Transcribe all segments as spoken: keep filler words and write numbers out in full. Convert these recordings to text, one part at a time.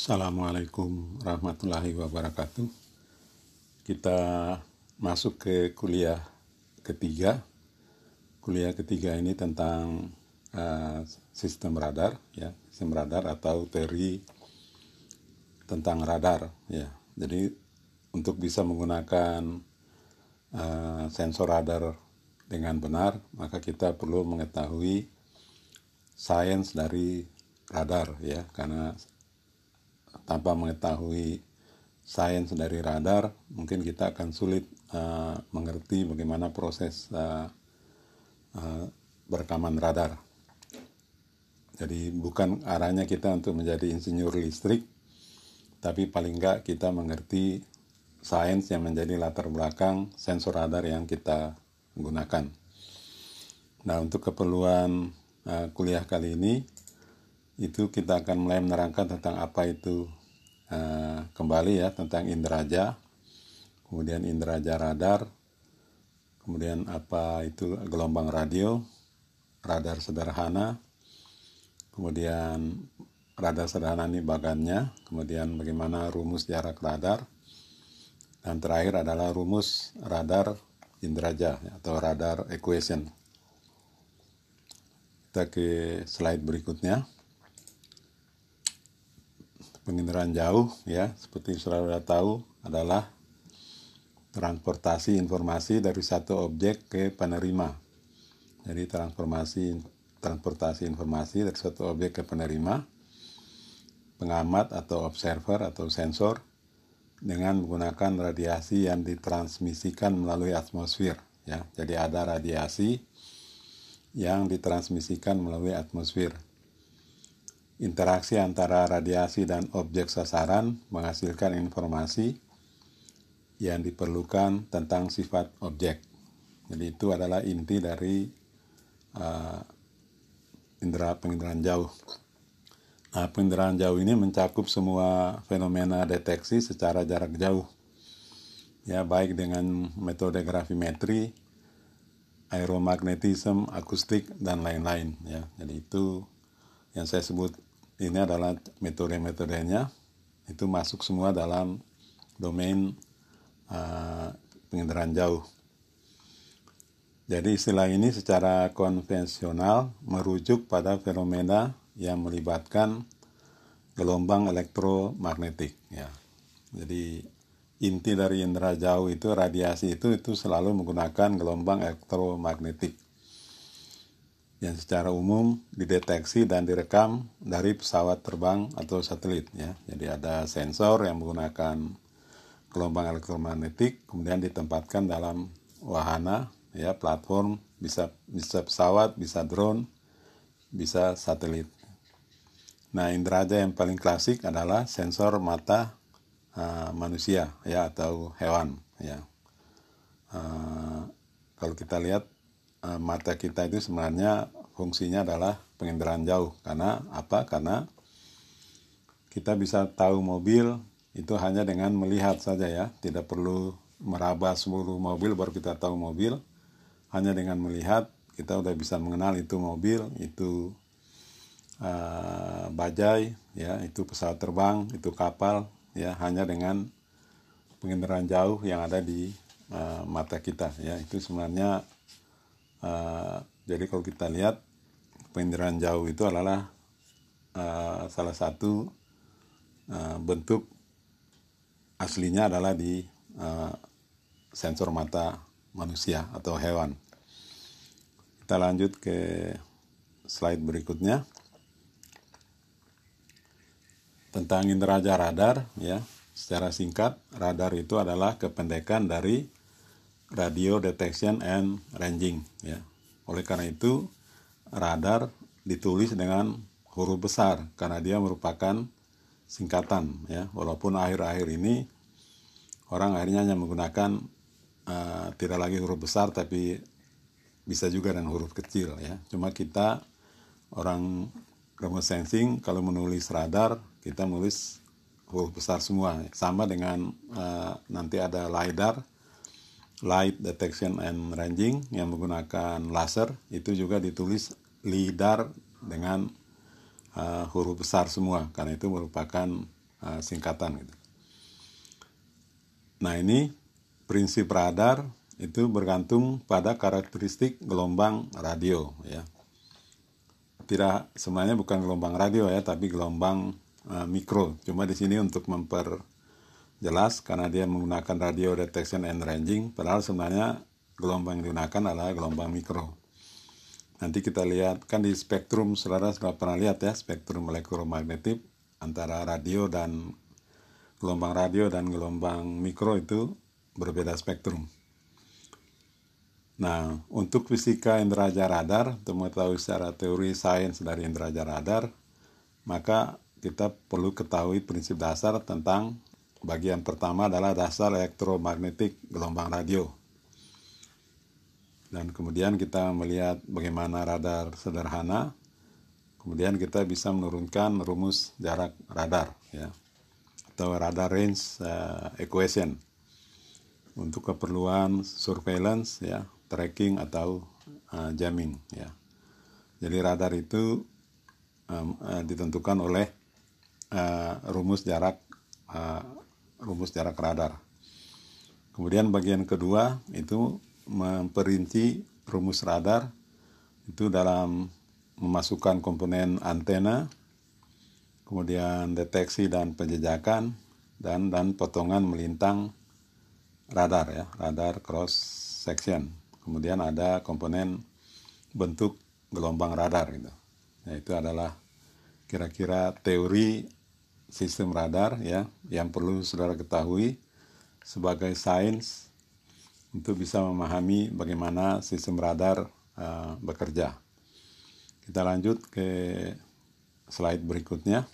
Assalamualaikum warahmatullahi wabarakatuh. Kita masuk ke kuliah ketiga. Kuliah ketiga ini tentang uh, sistem radar, ya, sistem radar atau teori tentang radar, ya. Jadi untuk bisa menggunakan uh, sensor radar dengan benar, maka kita perlu mengetahui sains dari radar, ya, karena tanpa mengetahui sains dari radar, mungkin kita akan sulit uh, mengerti bagaimana proses uh, uh, berekaman radar. Jadi bukan arahnya kita untuk menjadi insinyur listrik, tapi paling enggak kita mengerti sains yang menjadi latar belakang sensor radar yang kita gunakan. Nah, untuk keperluan uh, kuliah kali ini, itu kita akan mulai menerangkan tentang apa itu uh, kembali, ya, tentang inderaja, kemudian inderaja radar, kemudian apa itu gelombang radio, radar sederhana, kemudian radar sederhana ini bagannya, kemudian bagaimana rumus jarak radar, dan terakhir adalah rumus radar inderaja atau radar equation. Kita ke slide berikutnya. Penginderaan jauh, ya, seperti selalu sudah tahu, adalah transportasi informasi dari satu objek ke penerima. Jadi transformasi transportasi informasi dari satu objek ke penerima, pengamat atau observer atau sensor dengan menggunakan radiasi yang ditransmisikan melalui atmosfer, ya. Jadi ada radiasi yang ditransmisikan melalui atmosfer. Interaksi antara radiasi dan objek sasaran menghasilkan informasi yang diperlukan tentang sifat objek. Jadi itu adalah inti dari uh, indera penginderaan jauh. Nah, penginderaan jauh ini mencakup semua fenomena deteksi secara jarak jauh, ya, baik dengan metode gravimetri, aeromagnetism, akustik, dan lain-lain, ya. Jadi itu yang saya sebut ini adalah metode-metodenya, itu masuk semua dalam domain uh, penginderaan jauh. Jadi istilah ini secara konvensional merujuk pada fenomena yang melibatkan gelombang elektromagnetik, ya. Jadi inti dari indera jauh itu, radiasi itu itu selalu menggunakan gelombang elektromagnetik yang secara umum dideteksi dan direkam dari pesawat terbang atau satelit, ya. Jadi ada sensor yang menggunakan gelombang elektromagnetik, kemudian ditempatkan dalam wahana, ya, platform, bisa bisa pesawat, bisa drone, bisa satelit. Nah, inderaja yang paling klasik adalah sensor mata uh, manusia, ya, atau hewan, ya. Uh, kalau kita lihat, mata kita itu sebenarnya fungsinya adalah penginderaan jauh. Karena apa? Karena kita bisa tahu mobil itu hanya dengan melihat saja, ya. Tidak perlu meraba seluruh mobil baru kita tahu mobil. Hanya dengan melihat kita udah bisa mengenal itu mobil, itu uh, bajai, ya, itu pesawat terbang, itu kapal, ya, hanya dengan penginderaan jauh yang ada di uh, mata kita, ya. Itu sebenarnya Uh, jadi kalau kita lihat, penginderaan jauh itu adalah uh, salah satu uh, bentuk aslinya adalah di uh, sensor mata manusia atau hewan. Kita lanjut ke slide berikutnya tentang inderaja radar, ya. Secara singkat, radar itu adalah kependekan dari radio detection and ranging, ya. Oleh karena itu radar ditulis dengan huruf besar karena dia merupakan singkatan, ya. Walaupun akhir-akhir ini orang akhirnya hanya menggunakan uh, tidak lagi huruf besar, tapi bisa juga dengan huruf kecil, ya. Cuma kita orang remote sensing kalau menulis radar kita menulis huruf besar semua, ya. Sama dengan uh, nanti ada LiDAR, Light Detection and Ranging, yang menggunakan laser, itu juga ditulis LiDAR dengan uh, huruf besar semua, karena itu merupakan uh, singkatan gitu. Nah, ini prinsip radar itu bergantung pada karakteristik gelombang radio ya. Tidak, sebenarnya bukan gelombang radio ya, tapi gelombang uh, mikro. Cuma di sini untuk memperjelas karena dia menggunakan radio detection and ranging, padahal sebenarnya gelombang yang digunakan adalah gelombang mikro. Nanti kita lihat, kan di spektrum, saudara sudah pernah lihat ya, spektrum elektromagnetik antara radio dan gelombang radio dan gelombang mikro itu berbeda spektrum. Nah, untuk fisika inderaja radar, untuk mengetahui secara teori sains dari inderaja radar, maka kita perlu ketahui prinsip dasar tentang bagian pertama adalah dasar elektromagnetik gelombang radio. Dan kemudian kita melihat bagaimana radar sederhana, kemudian kita bisa menurunkan rumus jarak radar, ya, atau radar range uh, equation untuk keperluan surveillance, ya, tracking atau uh, jamming ya. Jadi radar itu um, uh, ditentukan oleh uh, rumus jarak uh, rumus jarak radar. Kemudian bagian kedua itu memperinci rumus radar itu dalam memasukkan komponen antena, kemudian deteksi dan penjejakan, dan dan potongan melintang radar ya, radar cross section. Kemudian ada komponen bentuk gelombang radar gitu. Nah, itu adalah kira-kira teori sistem radar ya, yang perlu saudara ketahui sebagai sains untuk bisa memahami bagaimana sistem radar uh, bekerja. Kita lanjut ke slide berikutnya.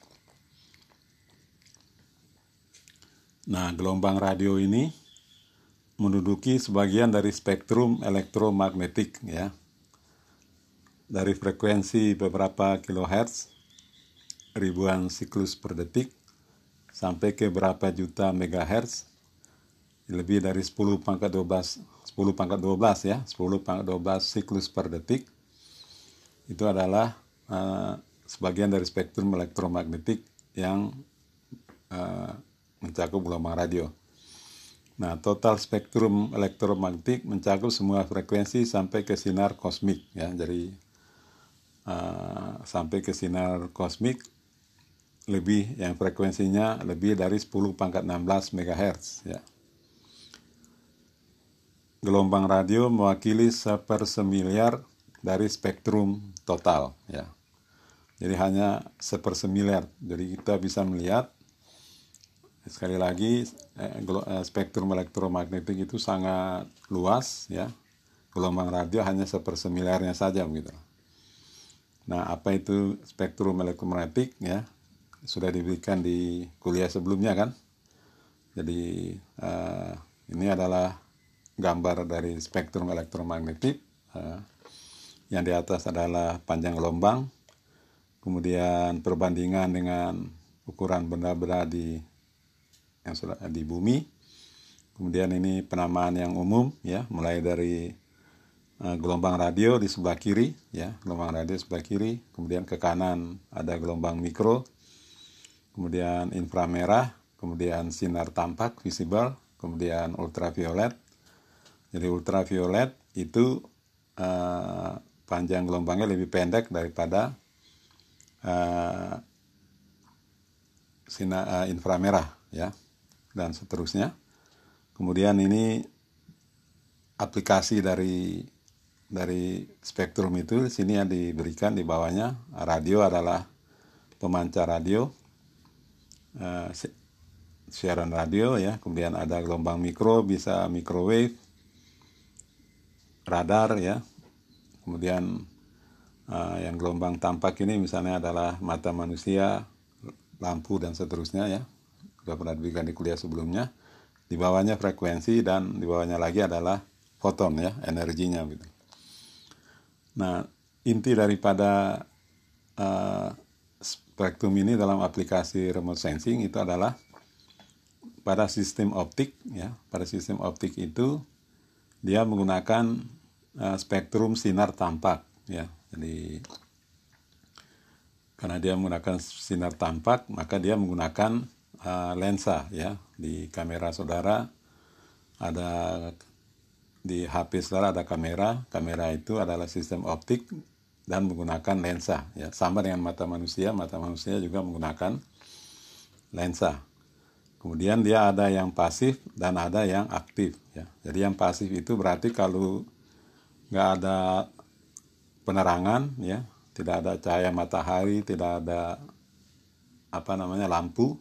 Nah, gelombang radio ini menduduki sebagian dari spektrum elektromagnetik ya, dari frekuensi beberapa kilohertz, ribuan siklus per detik, sampai ke berapa juta megahertz, lebih dari sepuluh pangkat dua belas ya, sepuluh pangkat dua belas siklus per detik. Itu adalah uh, sebagian dari spektrum elektromagnetik yang uh, mencakup gelombang radio. Nah, total spektrum elektromagnetik mencakup semua frekuensi sampai ke sinar kosmik ya. Jadi uh, sampai ke sinar kosmik lebih, yang frekuensinya lebih dari sepuluh pangkat enam belas megahertz ya. Gelombang radio mewakili sepersemiliar dari spektrum total ya. Jadi hanya sepersemiliar. Jadi kita bisa melihat, sekali lagi, spektrum elektromagnetik itu sangat luas ya. Gelombang radio hanya sepersemiliarnya saja begitu. Nah, apa itu spektrum elektromagnetik ya? Sudah diberikan di kuliah sebelumnya kan. Jadi uh, ini adalah gambar dari spektrum elektromagnetik. Uh, yang di atas adalah panjang gelombang. Kemudian perbandingan dengan ukuran benda-benda di yang sudah di bumi. Kemudian ini penamaan yang umum ya, mulai dari uh, gelombang radio di sebelah kiri ya, gelombang radio sebelah kiri, kemudian ke kanan ada gelombang mikro, kemudian inframerah, kemudian sinar tampak visible, kemudian ultraviolet. Jadi ultraviolet itu uh, panjang gelombangnya lebih pendek daripada uh, sinar uh, inframerah ya, dan seterusnya. Kemudian ini aplikasi dari dari spektrum itu, sini yang diberikan di bawahnya. Radio adalah pemancar radio, uh, siaran radio ya. Kemudian ada gelombang mikro, bisa microwave, radar ya. Kemudian uh, yang gelombang tampak ini misalnya adalah mata manusia, lampu, dan seterusnya ya. Sudah pernah diberikan di kuliah sebelumnya. Di bawahnya frekuensi, dan di bawahnya lagi adalah foton ya, energinya gitu. Nah, inti daripada uh, spektrum ini dalam aplikasi remote sensing itu adalah pada sistem optik ya. Pada sistem optik itu dia menggunakan uh, spektrum sinar tampak ya. Jadi karena dia menggunakan sinar tampak, maka dia menggunakan uh, lensa ya, di kamera saudara ada, di H P saudara ada kamera, kamera itu adalah sistem optik dan menggunakan lensa ya, sama dengan mata manusia, mata manusia juga menggunakan lensa. Kemudian dia ada yang pasif dan ada yang aktif ya. Jadi yang pasif itu berarti kalau nggak ada penerangan ya, tidak ada cahaya matahari, tidak ada apa namanya lampu,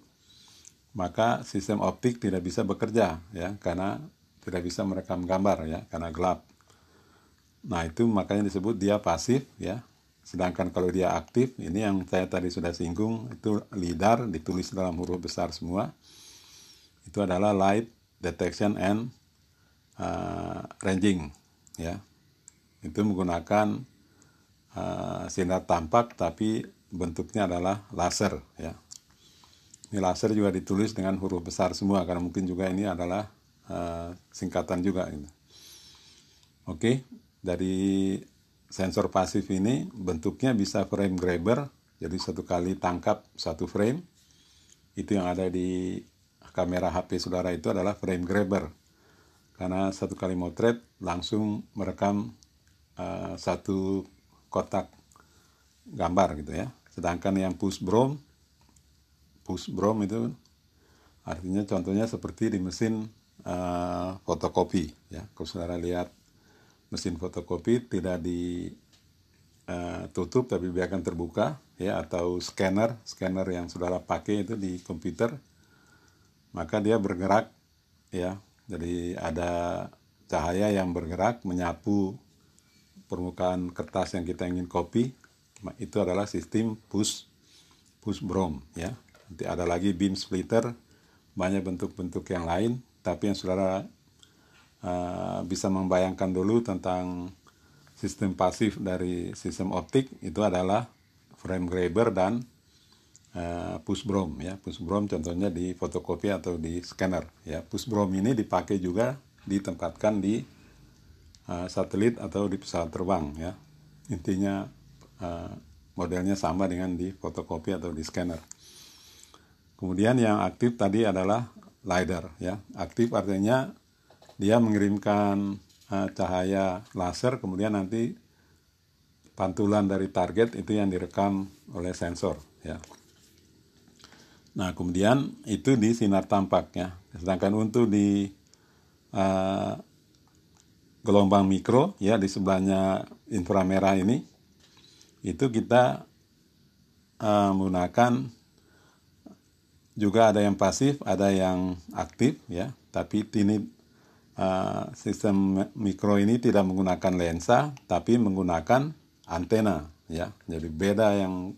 maka sistem optik tidak bisa bekerja ya, karena tidak bisa merekam gambar ya, karena gelap. Nah itu makanya disebut dia pasif ya. Sedangkan kalau dia aktif, ini yang saya tadi sudah singgung, itu LiDAR, ditulis dalam huruf besar semua. Itu adalah Light Detection and uh, Ranging ya. Itu menggunakan uh, sinar tampak tapi bentuknya adalah laser ya. Ini laser juga ditulis dengan huruf besar semua karena mungkin juga ini adalah Uh, singkatan juga gitu. Oke, okay. Dari sensor pasif ini bentuknya bisa frame grabber, jadi satu kali tangkap satu frame. Itu yang ada di kamera H P saudara itu adalah frame grabber, karena satu kali motret langsung merekam uh, satu kotak gambar gitu ya. Sedangkan yang push brom, push brom itu artinya contohnya seperti di mesin Uh, fotokopi ya. Kalau saudara lihat mesin fotokopi tidak ditutup uh, tapi biarkan terbuka ya, atau scanner scanner yang saudara pakai itu di komputer, maka dia bergerak ya, jadi ada cahaya yang bergerak menyapu permukaan kertas yang kita ingin copy. Itu adalah sistem push push brom ya. Nanti ada lagi beam splitter, banyak bentuk-bentuk yang lain. Tapi yang saudara uh, bisa membayangkan dulu tentang sistem pasif dari sistem optik itu adalah frame grabber dan uh, push brom ya. Push brom contohnya di fotokopi atau di scanner ya. Push brom ini dipakai juga ditempatkan di uh, satelit atau di pesawat terbang ya. Intinya uh, modelnya sama dengan di fotokopi atau di scanner. Kemudian yang aktif tadi adalah LiDAR ya. Aktif artinya dia mengirimkan uh, cahaya laser, kemudian nanti pantulan dari target itu yang direkam oleh sensor ya. Nah kemudian itu di sinar tampak ya. Sedangkan untuk di uh, gelombang mikro ya, di sebelahnya inframerah ini, itu kita uh, menggunakan juga ada yang pasif, ada yang aktif ya. Tapi ini uh, sistem mikro ini tidak menggunakan lensa, tapi menggunakan antena ya. Jadi beda yang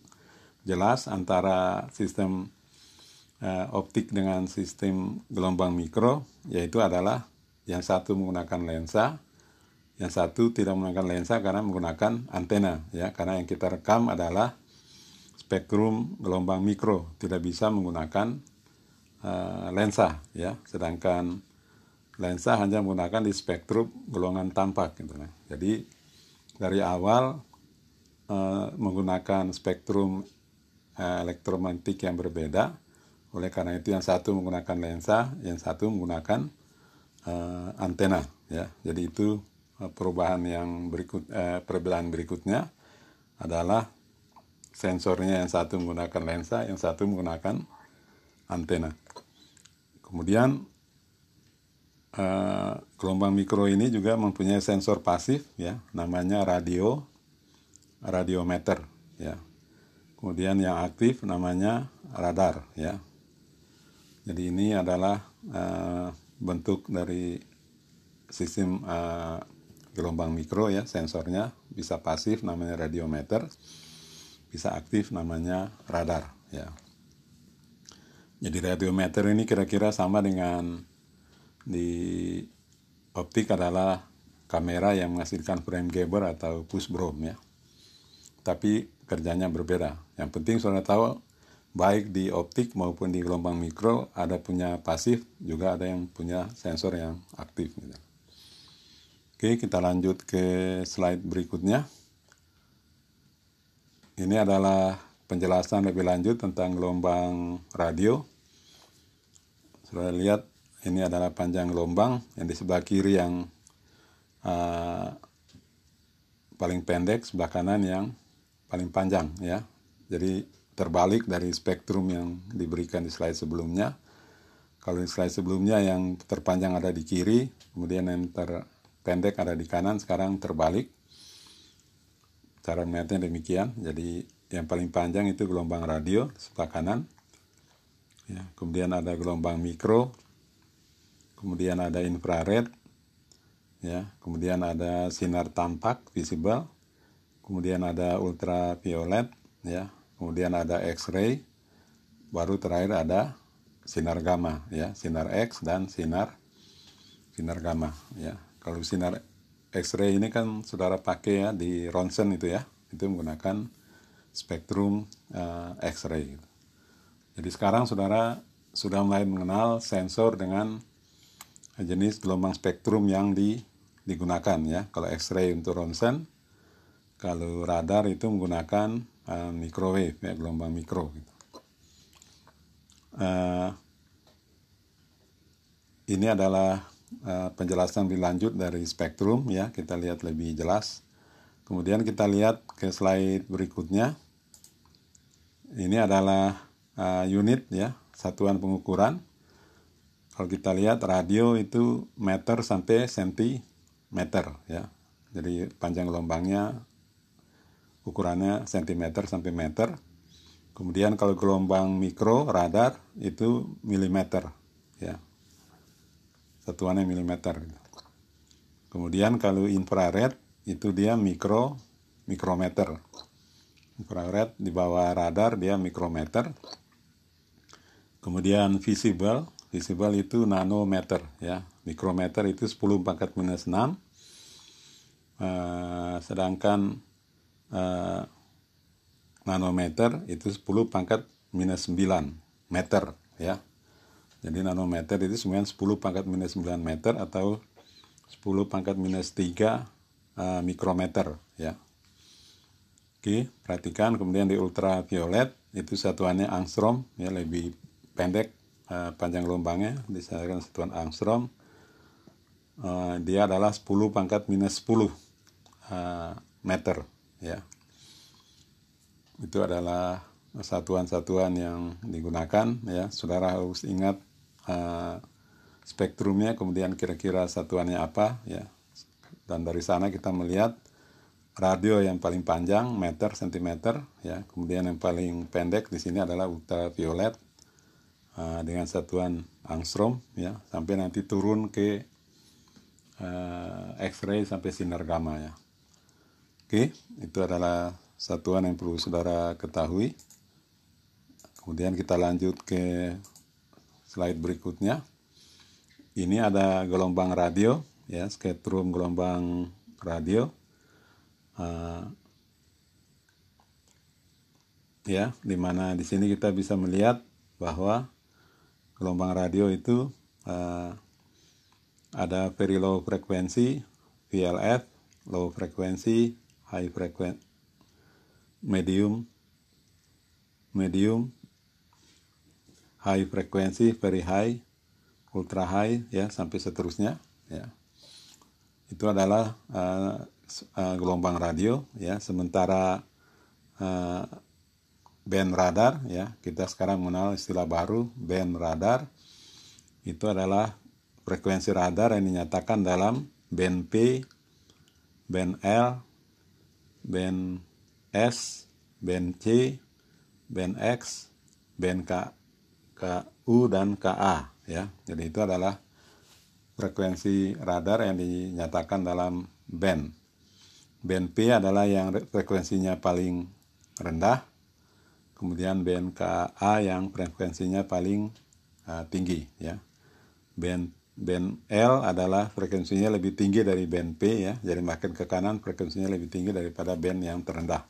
jelas antara sistem uh, optik dengan sistem gelombang mikro, yaitu adalah yang satu menggunakan lensa, yang satu tidak menggunakan lensa karena menggunakan antena ya. Karena yang kita rekam adalah spektrum gelombang mikro, tidak bisa menggunakan uh, lensa ya. Sedangkan lensa hanya menggunakan di spektrum golongan tampak gitu nah. Jadi dari awal uh, menggunakan spektrum uh, elektromagnetik yang berbeda. Oleh karena itu yang satu menggunakan lensa, yang satu menggunakan uh, antena ya. Jadi itu uh, perubahan yang berikut uh, perbedaan berikutnya adalah sensornya yang satu menggunakan lensa, yang satu menggunakan antena. Kemudian uh, gelombang mikro ini juga mempunyai sensor pasif ya, namanya radio radiometer ya. Kemudian yang aktif namanya radar ya. Jadi ini adalah uh, bentuk dari sistem uh, gelombang mikro ya, sensornya bisa pasif namanya radiometer, bisa aktif namanya radar ya. Jadi radiometer ini kira-kira sama dengan di optik adalah kamera yang menghasilkan frame grabber atau push brom ya. Tapi kerjanya berbeda. Yang penting saudara tahu baik di optik maupun di gelombang mikro ada punya pasif, juga ada yang punya sensor yang aktif gitu. Oke, kita lanjut ke slide berikutnya. Ini adalah penjelasan lebih lanjut tentang gelombang radio. Saudara lihat ini adalah panjang gelombang, yang di sebelah kiri yang uh, paling pendek, sebelah kanan yang paling panjang ya. Jadi terbalik dari spektrum yang diberikan di slide sebelumnya. Kalau di slide sebelumnya yang terpanjang ada di kiri, kemudian yang terpendek ada di kanan, sekarang terbalik. Cara melihatnya demikian, jadi yang paling panjang itu gelombang radio sebelah kanan. Ya, kemudian ada gelombang mikro, kemudian ada infrared, ya, kemudian ada sinar tampak, visible, kemudian ada ultraviolet, ya, kemudian ada X-ray, baru terakhir ada sinar gamma, ya, sinar X dan sinar sinar gamma, ya. Kalau sinar X-ray ini kan saudara pakai ya di ronsen itu ya, itu menggunakan spektrum uh, X-ray. Gitu. Jadi sekarang saudara sudah mulai mengenal sensor dengan jenis gelombang spektrum yang di, digunakan ya. Kalau X-ray untuk ronsen, kalau radar itu menggunakan uh, microwave ya, gelombang mikro. Gitu. Uh, ini adalah uh, penjelasan lebih lanjut dari spektrum ya, kita lihat lebih jelas. Kemudian kita lihat ke slide berikutnya. Ini adalah uh, unit ya, satuan pengukuran. Kalau kita lihat radio itu meter sampai sentimeter ya. Jadi panjang gelombangnya ukurannya sentimeter sampai meter. Kemudian kalau gelombang mikro radar itu milimeter, ya, satuannya milimeter. Kemudian kalau infrared itu dia mikro mikrometer, infrared di bawah radar dia mikrometer. Kemudian visible, visible itu nanometer, ya, mikrometer itu sepuluh pangkat minus enam, uh, sedangkan uh, nanometer itu sepuluh pangkat minus sembilan meter ya. Jadi nanometer itu semuanya sepuluh pangkat minus sembilan meter atau sepuluh pangkat minus tiga uh, mikrometer ya. Oke, perhatikan kemudian di ultraviolet itu satuannya angstrom ya, lebih pendek uh, panjang gelombangnya disatukan satuan angstrom. Uh, dia adalah sepuluh pangkat minus sepuluh uh, meter ya. Itu adalah satuan-satuan yang digunakan ya. Saudara harus ingat uh, spektrumnya, kemudian kira-kira satuannya apa ya. Dan dari sana kita melihat radio yang paling panjang meter sentimeter ya. Kemudian yang paling pendek di sini adalah ultraviolet uh, dengan satuan angstrom ya, sampai nanti turun ke uh, X-ray sampai sinar gamma ya. Oke, itu adalah satuan yang perlu saudara ketahui. Kemudian kita lanjut ke slide berikutnya. Ini ada gelombang radio ya, spektrum gelombang radio uh, ya, dimana di sini kita bisa melihat bahwa gelombang radio itu uh, ada very low frekuensi V L F, low frekuensi, high frekuensi, medium, medium, high frekuensi, very high, ultra high, ya, sampai seterusnya, ya. Itu adalah uh, uh, gelombang radio, ya. Sementara uh, band radar, ya, kita sekarang mengenal istilah baru, band radar. Itu adalah frekuensi radar yang dinyatakan dalam band P, band L, band S, band C, band X, band K, K U, dan K A ya. Jadi itu adalah frekuensi radar yang dinyatakan dalam band. Band P adalah yang frekuensinya paling rendah, kemudian band K A yang frekuensinya paling uh, tinggi ya. Band band L adalah frekuensinya lebih tinggi dari band P ya. Jadi makin ke kanan frekuensinya lebih tinggi daripada band yang terendah.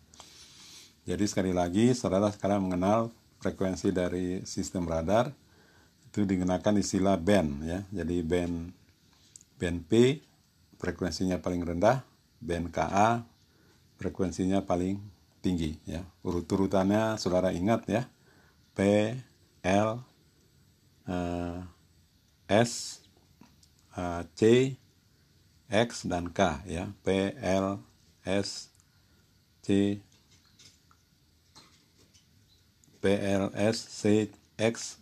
Jadi sekali lagi, saudara sekarang mengenal frekuensi dari sistem radar, itu digunakan istilah band ya. Jadi band band P frekuensinya paling rendah, band K A frekuensinya paling tinggi ya. Urut-urutannya saudara ingat ya. P, L, eh, S, C, X, dan K ya. P, L, S, C, P, L, S, C, X,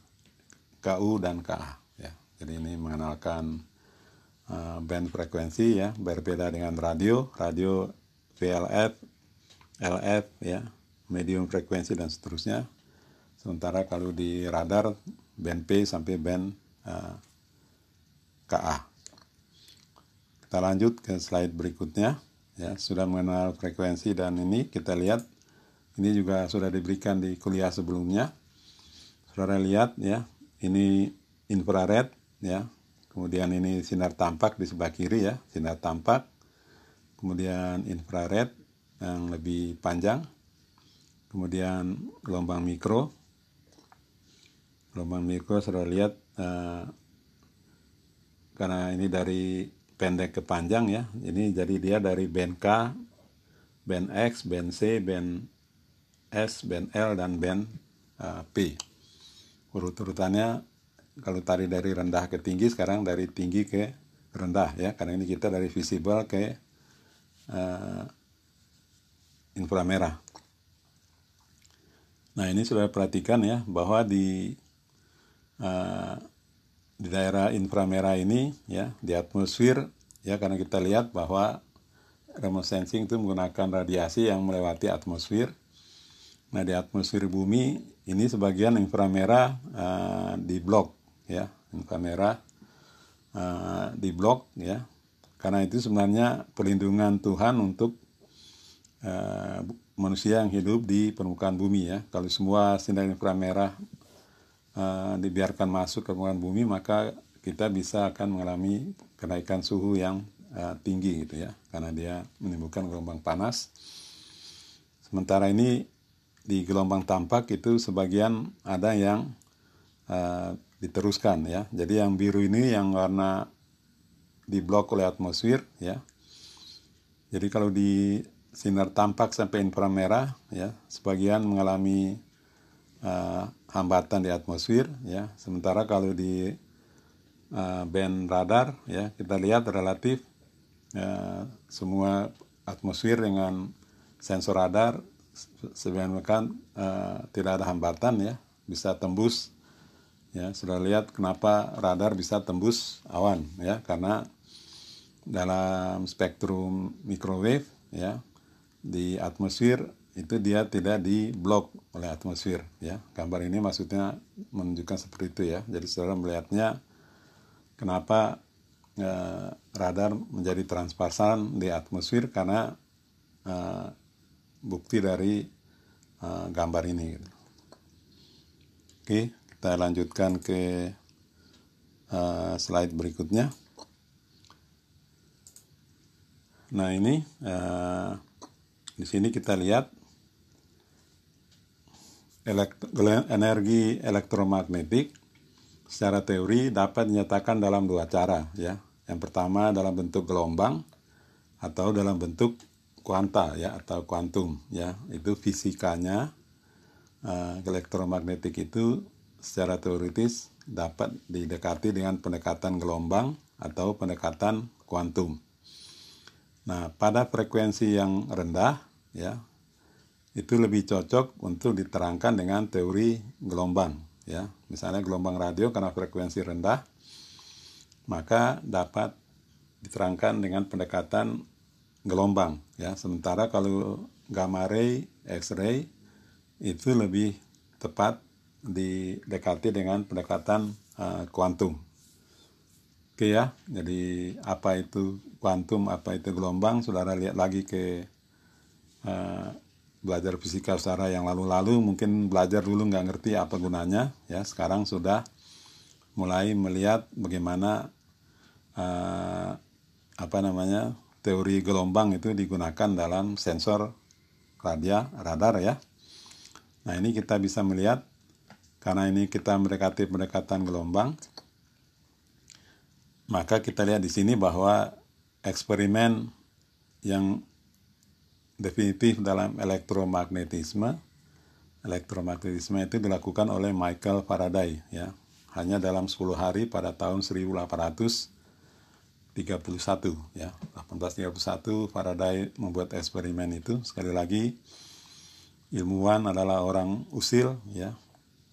K U, dan K A ya. Jadi ini mengenalkan uh, band frekuensi ya, berbeda dengan radio, radio V L F, L F ya, medium frekuensi dan seterusnya. Sementara kalau di radar band P sampai band uh, K A. Kita lanjut ke slide berikutnya ya, sudah mengenal frekuensi, dan ini kita lihat ini juga sudah diberikan di kuliah sebelumnya. Saudara lihat ya, ini infrared ya. Kemudian ini sinar tampak di sebelah kiri ya, sinar tampak. Kemudian infrared yang lebih panjang. Kemudian gelombang mikro. Gelombang mikro saudara lihat eh, karena ini dari pendek ke panjang ya, ini jadi dia dari band K, band X, band C, band S, band L, dan band uh, P. Urut-urutannya kalau tadi dari rendah ke tinggi, sekarang dari tinggi ke rendah ya, karena ini kita dari visible ke uh, inframerah. Nah ini sudah perhatikan ya, bahwa di uh, di daerah inframerah ini ya, di atmosfer ya, karena kita lihat bahwa remote sensing itu menggunakan radiasi yang melewati atmosfer. Nah di atmosfer bumi ini sebagian inframerah uh, di blok ya, inframerah uh, di blok ya, karena itu sebenarnya perlindungan Tuhan untuk uh, manusia yang hidup di permukaan bumi ya. Kalau semua sinar inframerah Uh, dibiarkan masuk ke permukaan bumi, maka kita bisa akan mengalami kenaikan suhu yang uh, tinggi gitu ya, karena dia menimbulkan gelombang panas. Sementara ini di gelombang tampak itu sebagian ada yang uh, diteruskan ya. Jadi yang biru ini yang warna diblok oleh atmosfer ya. Jadi kalau di sinar tampak sampai inframerah ya, sebagian mengalami Uh, hambatan di atmosfer ya. Sementara kalau di uh, band radar ya, kita lihat relatif uh, semua atmosfer dengan sensor radar sebenarnya kan uh, tidak ada hambatan ya, bisa tembus ya. Sudah lihat kenapa radar bisa tembus awan ya, karena dalam spektrum microwave ya, di atmosfer itu dia tidak diblok oleh atmosfer ya. Gambar ini maksudnya menunjukkan seperti itu ya. Jadi saudara melihatnya kenapa eh, radar menjadi transparan di atmosfer, karena eh, bukti dari eh, gambar ini. Oke, kita lanjutkan ke eh, slide berikutnya. Nah ini eh, di sini kita lihat Elektro, energi elektromagnetik secara teori dapat dinyatakan dalam dua cara ya. Yang pertama dalam bentuk gelombang atau dalam bentuk kuanta ya, atau kuantum ya. Itu fisikanya uh, elektromagnetik itu secara teoritis dapat didekati dengan pendekatan gelombang atau pendekatan kuantum. Nah, pada frekuensi yang rendah ya, itu lebih cocok untuk diterangkan dengan teori gelombang ya. Misalnya gelombang radio, karena frekuensi rendah maka dapat diterangkan dengan pendekatan gelombang ya. Sementara kalau gamma ray, X-ray itu lebih tepat didekati dengan pendekatan uh, kuantum. Oke ya, jadi apa itu kuantum, apa itu gelombang, saudara lihat lagi ke uh, belajar fisika secara yang lalu-lalu, mungkin belajar dulu nggak ngerti apa gunanya ya. Sekarang sudah mulai melihat bagaimana uh, apa namanya teori gelombang itu digunakan dalam sensor radia radar ya. Nah ini kita bisa melihat, karena ini kita mendekati pendekatan gelombang, maka kita lihat di sini bahwa eksperimen yang definitif dalam elektromagnetisme. Elektromagnetisme itu dilakukan oleh Michael Faraday ya. hanya dalam sepuluh hari pada tahun seribu delapan ratus tiga puluh satu, ya. delapan belas tiga puluh satu Faraday membuat eksperimen itu. Sekali lagi, ilmuwan adalah orang usil, ya.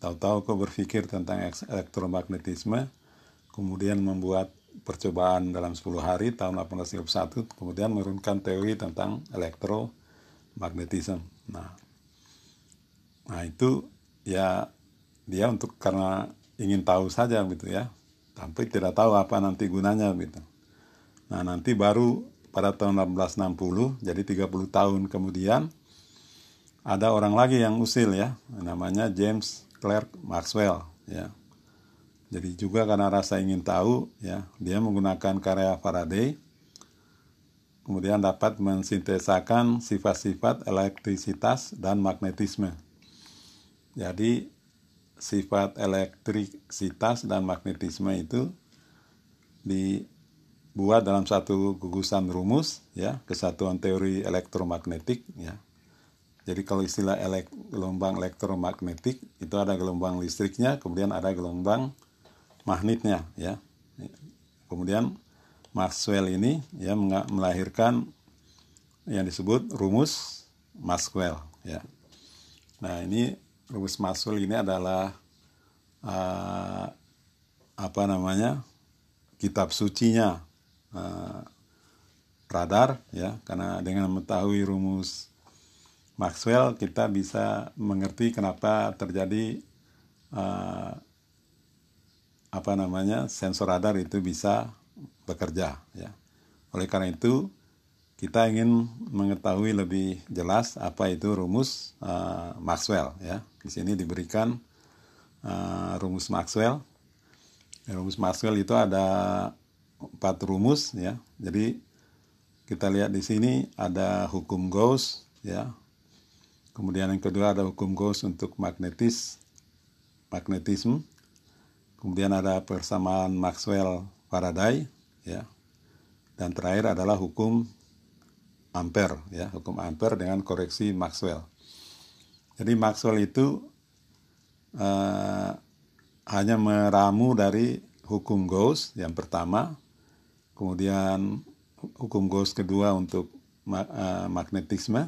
Tahu-tahu kok berpikir tentang elektromagnetisme, kemudian membuat percobaan dalam sepuluh hari tahun delapan belas tiga puluh satu, kemudian menurunkan teori tentang elektromagnetisme. Nah, nah itu ya dia untuk karena ingin tahu saja gitu ya, tapi tidak tahu apa nanti gunanya gitu. Nah, nanti baru pada tahun seribu delapan ratus enam puluh, jadi tiga puluh tahun kemudian, ada orang lagi yang usil ya, namanya James Clerk Maxwell ya. Jadi juga karena rasa ingin tahu ya, dia menggunakan karya Faraday, kemudian dapat mensintesakan sifat-sifat elektrisitas dan magnetisme. Jadi sifat elektrisitas dan magnetisme itu dibuat dalam satu gugusan rumus ya, kesatuan teori elektromagnetik ya. Jadi kalau istilah elek, gelombang elektromagnetik itu ada gelombang listriknya, kemudian ada gelombang magnetnya ya. Kemudian Maxwell ini ya melahirkan yang disebut rumus Maxwell ya. Nah, ini rumus Maxwell ini adalah uh, apa namanya kitab sucinya uh, radar ya, karena dengan mengetahui rumus Maxwell kita bisa mengerti kenapa terjadi uh, apa namanya sensor radar itu bisa bekerja ya. Oleh karena itu kita ingin mengetahui lebih jelas apa itu rumus uh, Maxwell ya. Di sini diberikan uh, rumus Maxwell. Rumus Maxwell itu ada empat rumus ya. Jadi kita lihat di sini ada hukum Gauss ya. Kemudian yang kedua ada hukum Gauss untuk magnetis magnetisme. Kemudian ada persamaan Maxwell Faraday ya. Dan terakhir adalah hukum Ampere ya, hukum Ampere dengan koreksi Maxwell. Jadi Maxwell itu uh, hanya meramu dari hukum Gauss yang pertama, kemudian hukum Gauss kedua untuk ma uh, magnetisme,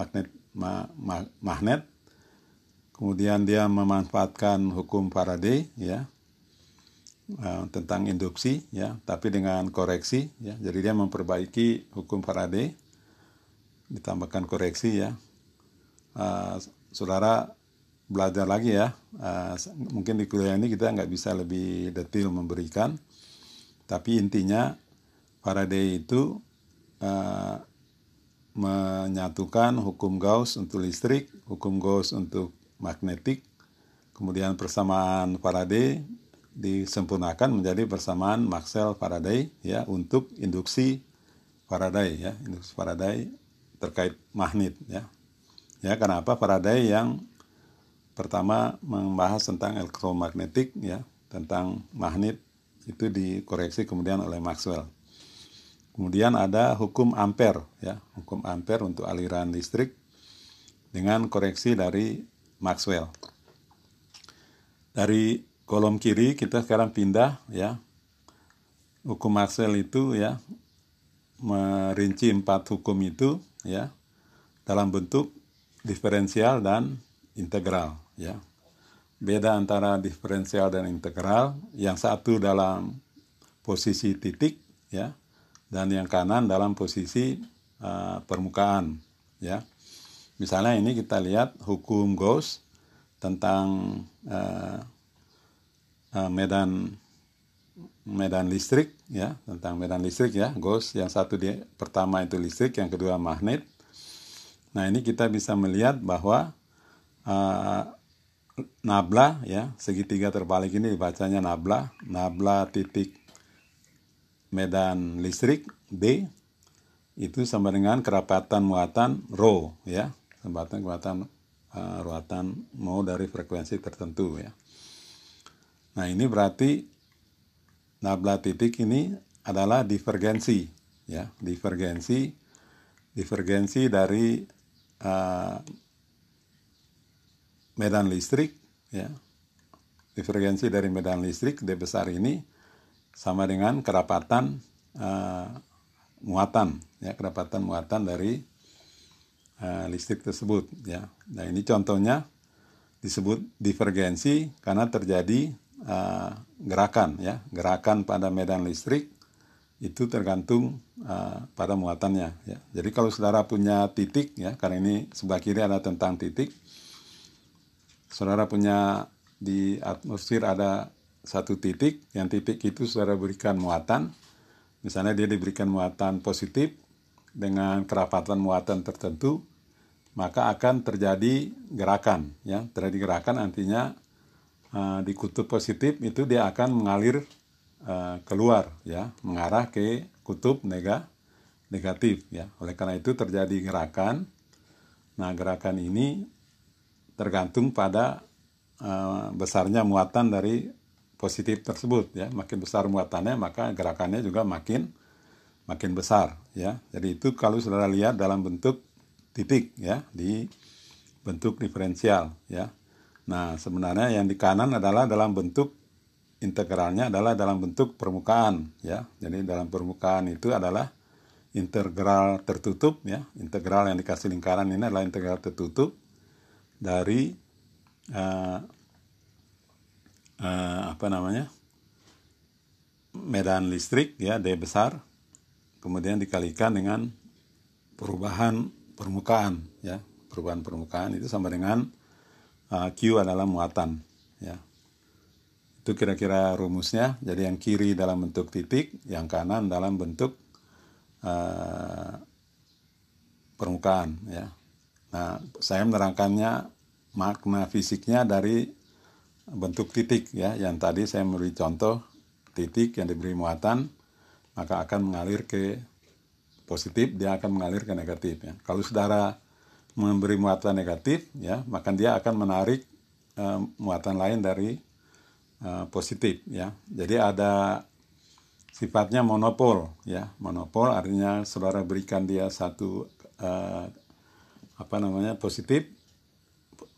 magnet, ma ma magnet. Kemudian dia memanfaatkan hukum Faraday ya, uh, tentang induksi ya, tapi dengan koreksi ya. Jadi dia memperbaiki hukum Faraday, ditambahkan koreksi ya. Uh, saudara belajar lagi ya. Uh, mungkin di kuliah ini kita nggak bisa lebih detail memberikan, tapi intinya Faraday itu uh, menyatukan hukum Gauss untuk listrik, hukum Gauss untuk magnetik, kemudian persamaan Faraday disempurnakan menjadi persamaan Maxwell Faraday ya, untuk induksi Faraday ya, induksi Faraday terkait magnet ya. Ya, karena apa? Faraday yang pertama membahas tentang elektromagnetik ya, tentang magnet itu dikoreksi kemudian oleh Maxwell. Kemudian ada hukum Ampere ya, hukum Ampere untuk aliran listrik dengan koreksi dari Maxwell. Dari kolom kiri kita sekarang pindah ya. Hukum Maxwell itu ya merinci empat hukum itu ya, dalam bentuk diferensial dan integral ya. Beda antara diferensial dan integral, yang satu dalam posisi titik ya, dan yang kanan dalam posisi uh, permukaan ya. Misalnya ini kita lihat hukum Gauss tentang uh, uh, medan medan listrik ya, tentang medan listrik ya, Gauss yang satu di pertama itu listrik, yang kedua magnet. Nah, ini kita bisa melihat bahwa uh, nabla ya, segitiga terbalik ini dibacanya nabla, nabla titik medan listrik D itu sama dengan kerapatan muatan rho ya, kerapatan muatan uh, muatan mau dari frekuensi tertentu ya. Nah, ini berarti nabla titik ini adalah divergensi ya, divergensi divergensi dari Uh, medan listrik ya, Divergensi dari medan listrik D besar ini sama dengan kerapatan uh, muatan, ya, kerapatan muatan dari uh, listrik tersebut, ya. Nah, ini contohnya disebut divergensi karena terjadi uh, gerakan, ya, gerakan pada medan listrik itu tergantung uh, pada muatannya, ya. Jadi kalau saudara punya titik, ya, karena ini sebelah kiri ada tentang titik, saudara punya di atmosfer ada satu titik, yang titik itu saudara berikan muatan, misalnya dia diberikan muatan positif dengan kerapatan muatan tertentu, maka akan terjadi gerakan, ya, terjadi gerakan artinya uh, di kutub positif itu dia akan mengalir keluar, ya, mengarah ke kutub nega, negatif, ya. Oleh karena itu terjadi gerakan. Nah, gerakan ini tergantung pada uh, besarnya muatan dari positif tersebut, ya. Makin besar muatannya, maka gerakannya juga makin makin besar, ya. Jadi itu kalau saudara lihat dalam bentuk titik, ya, di bentuk diferensial, ya. Nah, sebenarnya yang di kanan adalah dalam bentuk integralnya adalah dalam bentuk permukaan, ya. Jadi dalam permukaan itu adalah integral tertutup, ya. Integral yang dikasih lingkaran ini adalah integral tertutup dari uh, uh, apa namanya medan listrik, ya, D besar, kemudian dikalikan dengan perubahan permukaan, ya. Perubahan permukaan itu sama dengan uh, Q adalah muatan, ya. Itu kira-kira rumusnya. Jadi yang kiri dalam bentuk titik, yang kanan dalam bentuk uh, permukaan, ya. Nah, saya menerangkannya makna fisiknya dari bentuk titik, ya. Yang tadi saya memberi contoh titik yang diberi muatan, maka akan mengalir ke positif, dia akan mengalir ke negatif, ya. Kalau saudara memberi muatan negatif, ya, maka dia akan menarik uh, muatan lain dari positif, ya. Jadi ada sifatnya monopol, ya. Monopol artinya saudara berikan dia satu eh, apa namanya positif,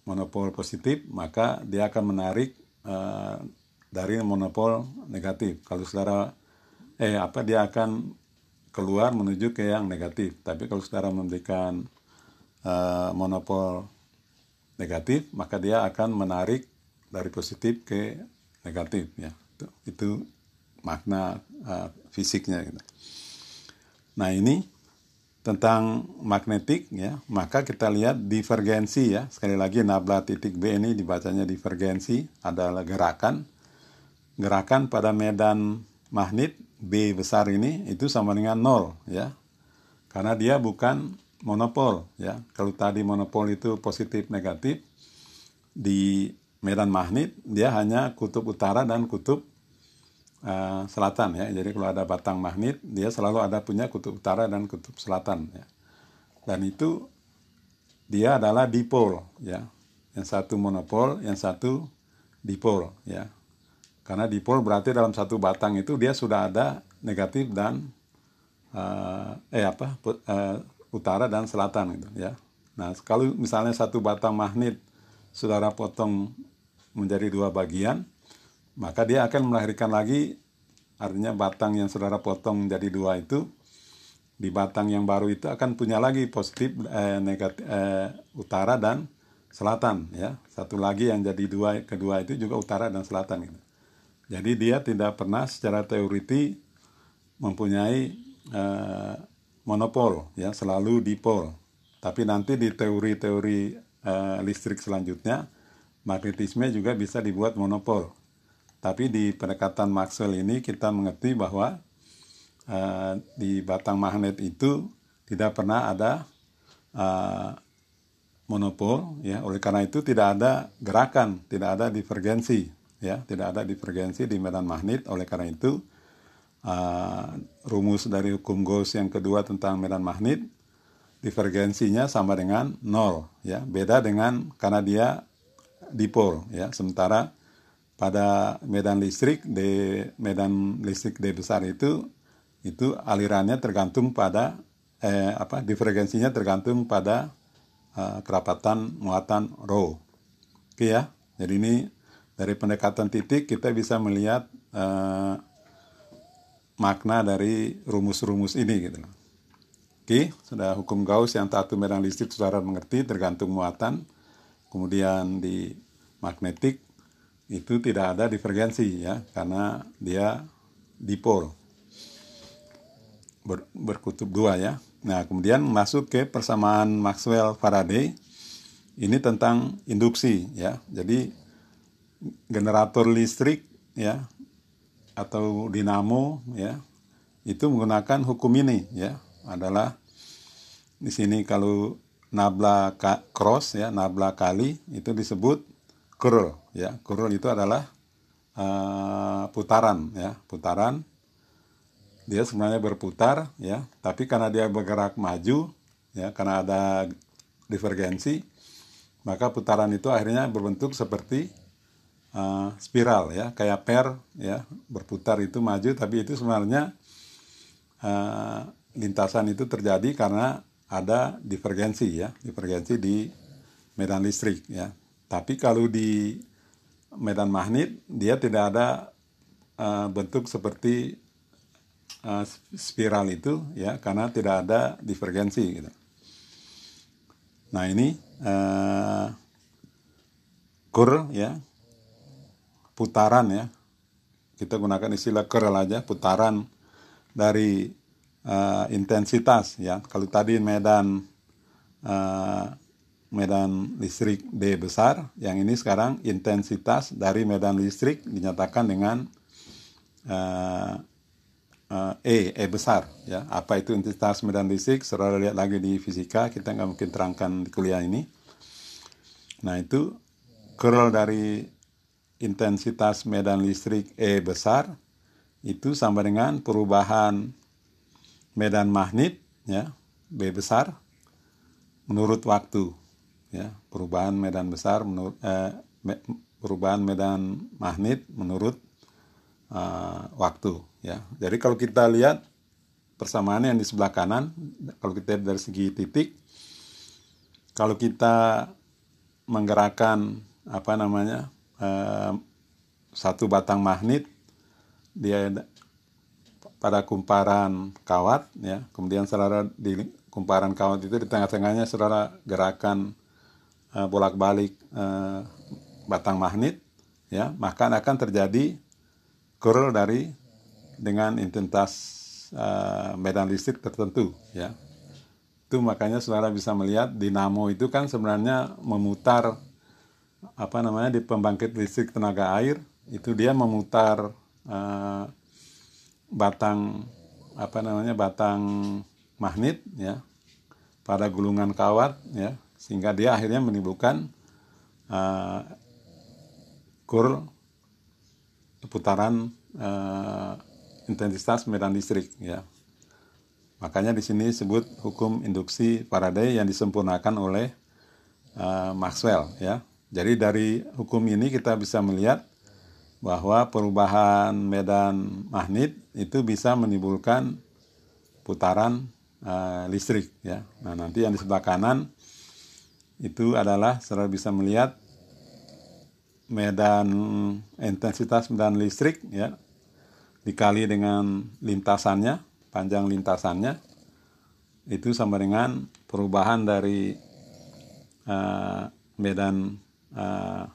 monopol positif, maka dia akan menarik eh, dari monopol negatif. Kalau saudara eh apa dia akan keluar menuju ke yang negatif. Tapi kalau saudara memberikan eh, monopol negatif, maka dia akan menarik dari positif ke negatif, ya. Itu, itu makna uh, fisiknya, gitu. Nah, ini tentang magnetik, ya. Maka kita lihat divergensi, ya. Sekali lagi nabla titik B ini dibacanya divergensi, adalah gerakan. Gerakan pada medan magnet B besar ini itu sama dengan nol, ya. Karena dia bukan monopol, ya. Kalau tadi monopol itu positif negatif, di medan magnet dia hanya kutub utara dan kutub uh, selatan, ya. Jadi kalau ada batang magnet dia selalu ada punya kutub utara dan kutub selatan, ya. Dan itu dia adalah dipol, ya. Yang satu monopol, yang satu dipol, ya. Karena dipol berarti dalam satu batang itu dia sudah ada negatif dan uh, eh apa uh, utara dan selatan, gitu, ya. Nah, kalau misalnya satu batang magnet saudara potong menjadi dua bagian, maka dia akan melahirkan lagi, artinya batang yang saudara potong menjadi dua itu, di batang yang baru itu akan punya lagi positif, eh, negatif, eh, utara dan selatan, ya. Satu lagi yang jadi dua, kedua itu juga utara dan selatan, gitu. Jadi dia tidak pernah secara teoriti mempunyai eh, monopol, ya, selalu dipol. Tapi nanti di teori-teori Uh, listrik selanjutnya, magnetisme juga bisa dibuat monopol. Tapi di pendekatan Maxwell ini kita mengerti bahwa uh, di batang magnet itu tidak pernah ada uh, monopol, ya. Oleh karena itu tidak ada gerakan, tidak ada divergensi, ya, tidak ada divergensi di medan magnet. Oleh karena itu uh, rumus dari hukum Gauss yang kedua tentang medan magnet, divergensinya sama dengan nol, ya. Beda dengan karena dia dipol, ya. Sementara pada medan listrik D, medan listrik D besar itu itu alirannya tergantung pada eh, apa divergensinya tergantung pada eh, kerapatan muatan rho. Oke, ya. Jadi ini Dari pendekatan titik kita bisa melihat eh, makna dari rumus-rumus ini gitu. Oke, sudah hukum Gauss yang taat medan listrik saudara mengerti tergantung muatan. Kemudian di magnetik itu tidak ada divergensi ya, karena dia dipol Ber, berkutub dua ya. Nah, kemudian masuk ke persamaan Maxwell Faraday. Ini tentang induksi ya. Jadi generator listrik ya atau dinamo ya itu menggunakan hukum ini ya. Adalah di sini kalau nabla cross ya, nabla kali itu disebut curl ya. Curl itu adalah uh, putaran ya, putaran. Dia sebenarnya berputar ya, tapi karena dia bergerak maju ya, karena ada divergensi, maka putaran itu akhirnya berbentuk seperti uh, spiral ya, kayak per ya, berputar itu maju, tapi itu sebenarnya uh, lintasan itu terjadi karena ada divergensi ya, divergensi di medan listrik ya. Tapi kalau di medan magnet dia tidak ada uh, bentuk seperti spiral itu ya, karena tidak ada divergensi gitu. Nah ini uh, curl ya, putaran ya, kita gunakan istilah curl aja, putaran dari uh, intensitas ya. Kalau tadi medan uh, medan listrik D besar, yang ini sekarang intensitas dari medan listrik dinyatakan dengan uh, E, E besar ya. Apa itu intensitas medan listrik? Saudara lihat lagi di fisika, kita nggak mungkin terangkan di kuliah ini. Nah itu curl dari intensitas medan listrik E besar itu sama dengan perubahan medan magnet ya, B besar menurut waktu ya, perubahan medan besar menurut eh, me, perubahan medan magnet menurut Uh, waktu ya. Jadi kalau kita lihat persamaan yang di sebelah kanan, kalau kita lihat dari segi titik, kalau kita menggerakkan apa namanya uh, satu batang magnet, dia pada kumparan kawat ya, kemudian saudara di kumparan kawat itu di tengah-tengahnya saudara gerakan uh, bolak-balik uh, batang magnet ya, maka akan terjadi curl dari dengan intensitas uh, medan listrik tertentu ya. Itu makanya saudara bisa melihat dinamo itu kan sebenarnya memutar apa namanya di pembangkit listrik tenaga air itu, dia memutar uh, batang apa namanya batang magnet ya pada gulungan kawat ya, sehingga dia akhirnya menimbulkan uh, curl putaran uh, intensitas medan listrik ya. Makanya di sini disebut hukum induksi Faraday yang disempurnakan oleh uh, Maxwell ya. Jadi dari hukum ini kita bisa melihat bahwa perubahan medan magnet itu bisa menimbulkan putaran uh, listrik ya. Nah, nanti yang di sebelah kanan itu adalah saudara bisa melihat medan intensitas medan listrik ya dikali dengan lintasannya, panjang lintasannya itu sama dengan perubahan dari uh, medan uh,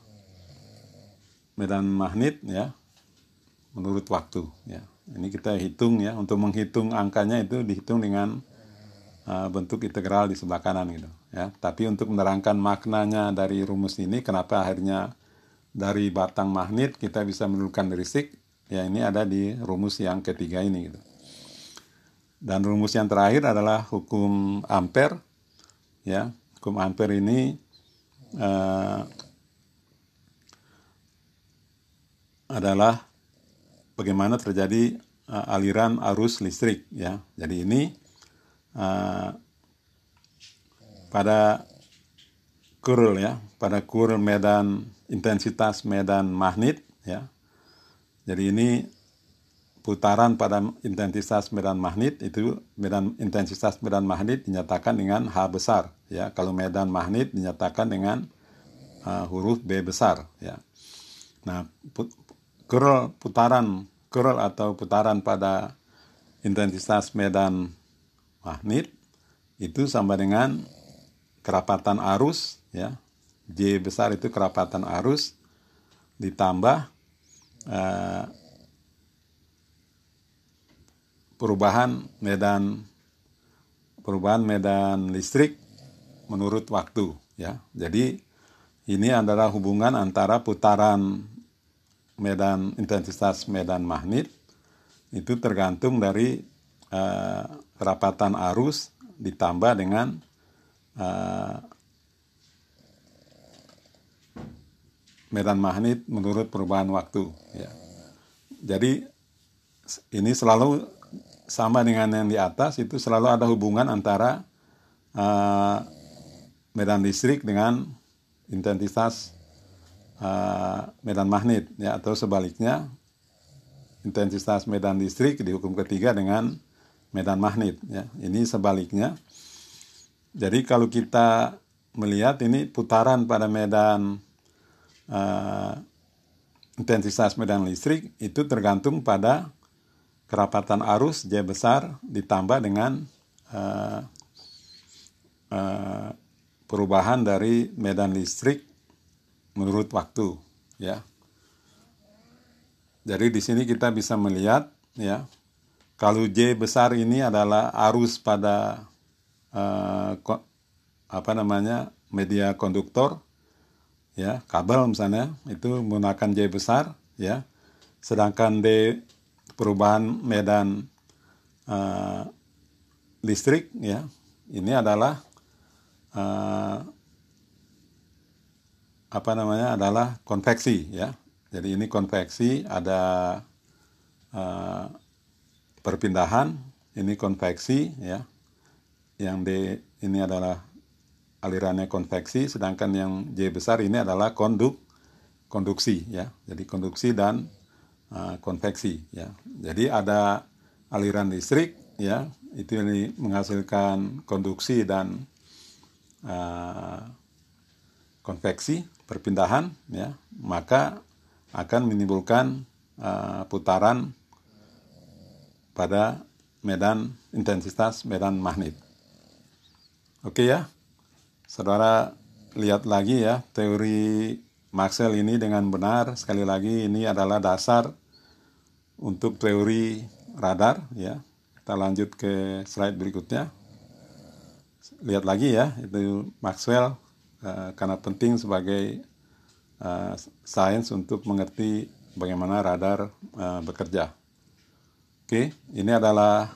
medan magnet ya menurut waktu ya. Ini kita hitung ya, untuk menghitung angkanya itu dihitung dengan uh, bentuk integral di sebelah kanan gitu ya. Tapi untuk menerangkan maknanya dari rumus ini, kenapa akhirnya dari batang magnet kita bisa menentukan listrik ya, ini ada di rumus yang ketiga ini gitu. Dan rumus yang terakhir adalah hukum Ampere ya. Hukum Ampere ini uh, adalah bagaimana terjadi uh, aliran arus listrik ya. Jadi ini uh, pada curl ya, pada curl medan intensitas medan magnet ya. Jadi ini putaran pada intensitas medan magnet itu, medan intensitas medan magnet dinyatakan dengan H besar ya. Kalau medan magnet dinyatakan dengan uh, huruf B besar ya. Nah, put, curl putaran curl atau putaran pada intensitas medan magnet itu sama dengan kerapatan arus, ya. J besar itu kerapatan arus ditambah eh, perubahan medan perubahan medan listrik menurut waktu, ya. Jadi ini adalah hubungan antara putaran medan intensitas medan magnet itu tergantung dari eh, kerapatan arus ditambah dengan eh, medan magnet menurut perubahan waktu, ya. Jadi ini selalu sama dengan yang di atas, itu selalu ada hubungan antara eh, medan listrik dengan intensitas uh, medan magnet, ya, atau sebaliknya intensitas medan listrik di hukum ketiga dengan medan magnet, ya. Ini sebaliknya. Jadi kalau kita melihat ini putaran pada medan uh, intensitas medan listrik itu tergantung pada kerapatan arus J besar ditambah dengan uh, uh, perubahan dari medan listrik menurut waktu, ya. Jadi di sini kita bisa melihat, ya, kalau J besar ini adalah arus pada eh, ko, apa namanya media konduktor, ya, kabel misalnya, itu menggunakan J besar, ya. Sedangkan D perubahan medan eh, listrik, ya, ini adalah Uh, apa namanya adalah konveksi, ya. Jadi ini konveksi, ada uh, perpindahan, ini konveksi, ya. Yang D ini adalah alirannya konveksi, sedangkan yang J besar ini adalah konduk konduksi, ya. Jadi konduksi dan uh, konveksi, ya. Jadi ada aliran listrik, ya, itu ini menghasilkan konduksi dan Uh, konveksi, perpindahan, ya, maka akan menimbulkan uh, putaran pada medan intensitas medan magnet. Oke, ya, saudara lihat lagi, ya, teori Maxwell ini dengan benar. Sekali lagi ini adalah dasar untuk teori radar, ya. Kita lanjut ke slide berikutnya. Lihat lagi, ya, itu Maxwell, uh, karena penting sebagai uh, sains untuk mengerti bagaimana radar uh, bekerja. Oke, ini adalah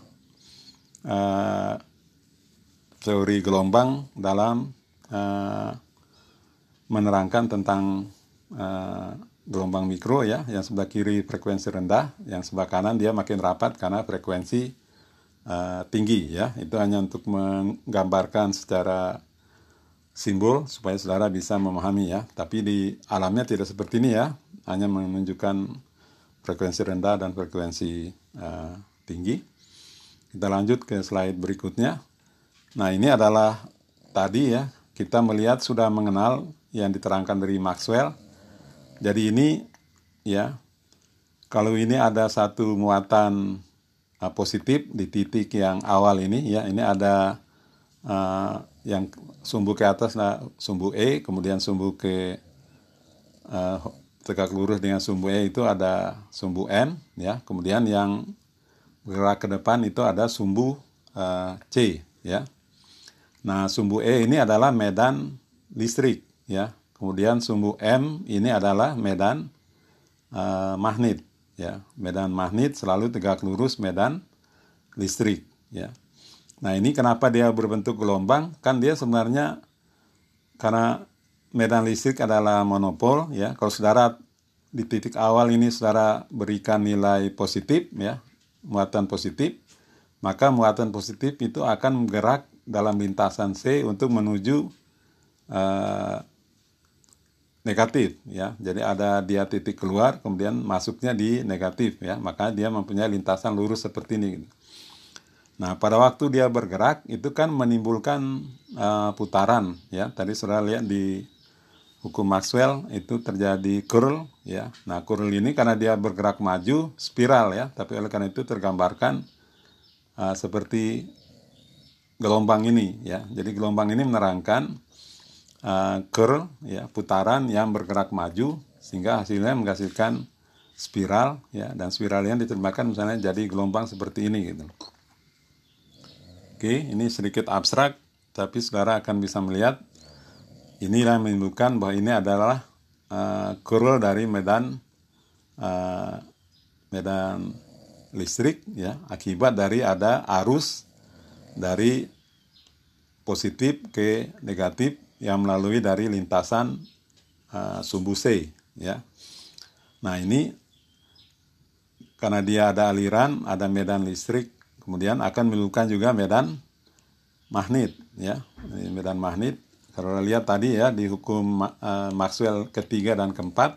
uh, teori gelombang dalam uh, menerangkan tentang uh, gelombang mikro, ya. Yang sebelah kiri frekuensi rendah, yang sebelah kanan dia makin rapat karena frekuensi Uh, tinggi, ya. Itu hanya untuk menggambarkan secara simbol supaya saudara bisa memahami, ya. Tapi di alamnya tidak seperti ini, ya, hanya menunjukkan frekuensi rendah dan frekuensi uh, tinggi. Kita lanjut ke slide berikutnya. Nah, ini adalah tadi, ya, kita melihat sudah mengenal yang diterangkan dari Maxwell. Jadi ini, ya, kalau ini ada satu muatan positif di titik yang awal ini, ya, ini ada uh, yang sumbu ke atas, nah, sumbu E, kemudian sumbu ke uh, tegak lurus dengan sumbu E itu ada sumbu N, ya, kemudian yang bergerak ke depan itu ada sumbu uh, C, ya. Nah, sumbu E ini adalah medan listrik, ya, kemudian sumbu M ini adalah medan uh, magnet, ya. Medan magnet selalu tegak lurus medan listrik, ya. Nah, ini kenapa dia berbentuk gelombang? Kan dia sebenarnya karena medan listrik adalah monopol, ya. Kalau saudara di titik awal ini saudara berikan nilai positif, ya, muatan positif, maka muatan positif itu akan menggerak dalam lintasan C untuk menuju uh, negatif, ya. Jadi ada dia titik keluar, kemudian masuknya di negatif, ya. Maka dia mempunyai lintasan lurus seperti ini. Nah, pada waktu dia bergerak itu kan menimbulkan uh, putaran, ya. Tadi saudara lihat di hukum Maxwell itu terjadi curl ya. Nah, curl ini karena dia bergerak maju spiral ya, tapi oleh karena itu tergambarkan uh, seperti gelombang ini ya. Jadi gelombang ini menerangkan uh, curl ya, putaran yang bergerak maju sehingga hasilnya menghasilkan spiral ya, dan spiralnya diterjemahkan misalnya jadi gelombang seperti ini gitu. Oke, ini sedikit abstrak tapi saudara akan bisa melihat inilah yang menunjukkan bahwa ini adalah uh, curl dari medan uh, medan listrik ya, akibat dari ada arus dari positif ke negatif yang melalui dari lintasan uh, sumbu C ya. Nah, ini karena dia ada aliran, ada medan listrik, kemudian akan menimbulkan juga medan magnet, ya. Ini medan magnet. Kalau lihat tadi ya di hukum uh, Maxwell ketiga dan keempat,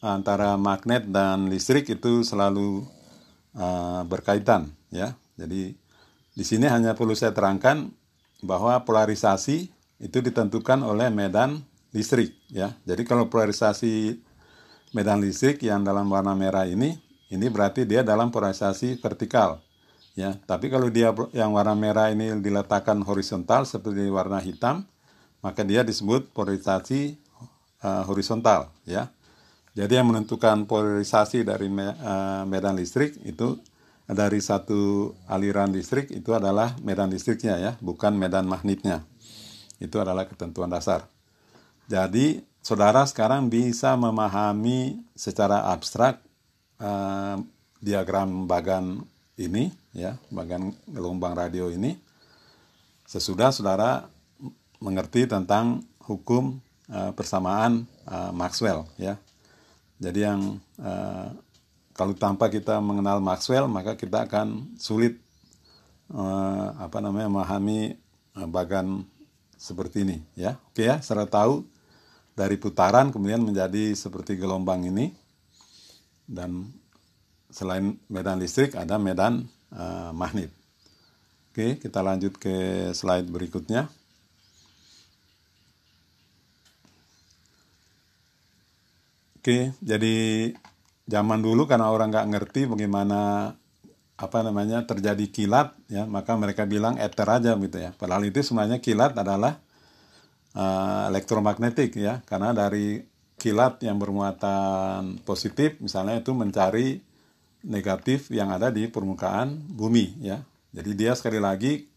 antara magnet dan listrik itu selalu uh, berkaitan, ya. Jadi di sini hanya perlu saya terangkan bahwa polarisasi itu ditentukan oleh medan listrik, ya. Jadi kalau polarisasi medan listrik yang dalam warna merah ini, ini berarti dia dalam polarisasi vertikal, ya. Tapi kalau dia yang warna merah ini diletakkan horizontal seperti warna hitam, maka dia disebut polarisasi uh, horizontal, ya. Jadi yang menentukan polarisasi dari me, uh, medan listrik itu dari satu aliran listrik itu adalah medan listriknya, ya, bukan medan magnetnya. Itu adalah ketentuan dasar. Jadi saudara sekarang bisa memahami secara abstrak eh, diagram bagan ini, ya, bagan gelombang radio ini. Sesudah saudara mengerti tentang hukum eh, persamaan eh, Maxwell, ya. Jadi yang eh, kalau tanpa kita mengenal Maxwell maka kita akan sulit eh, apa namanya memahami eh, bagan seperti ini, ya. Oke ya, saudara tahu. Dari putaran kemudian menjadi seperti gelombang ini. Dan selain medan listrik ada medan uh, magnet. Oke, kita lanjut ke slide berikutnya. Oke, jadi zaman dulu karena orang nggak ngerti bagaimana apa namanya terjadi kilat, ya, maka mereka bilang ether aja gitu ya. Padahal itu sebenarnya kilat adalah Uh, elektromagnetik ya, karena dari kilat yang bermuatan positif misalnya itu mencari negatif yang ada di permukaan bumi ya. Jadi dia sekali lagi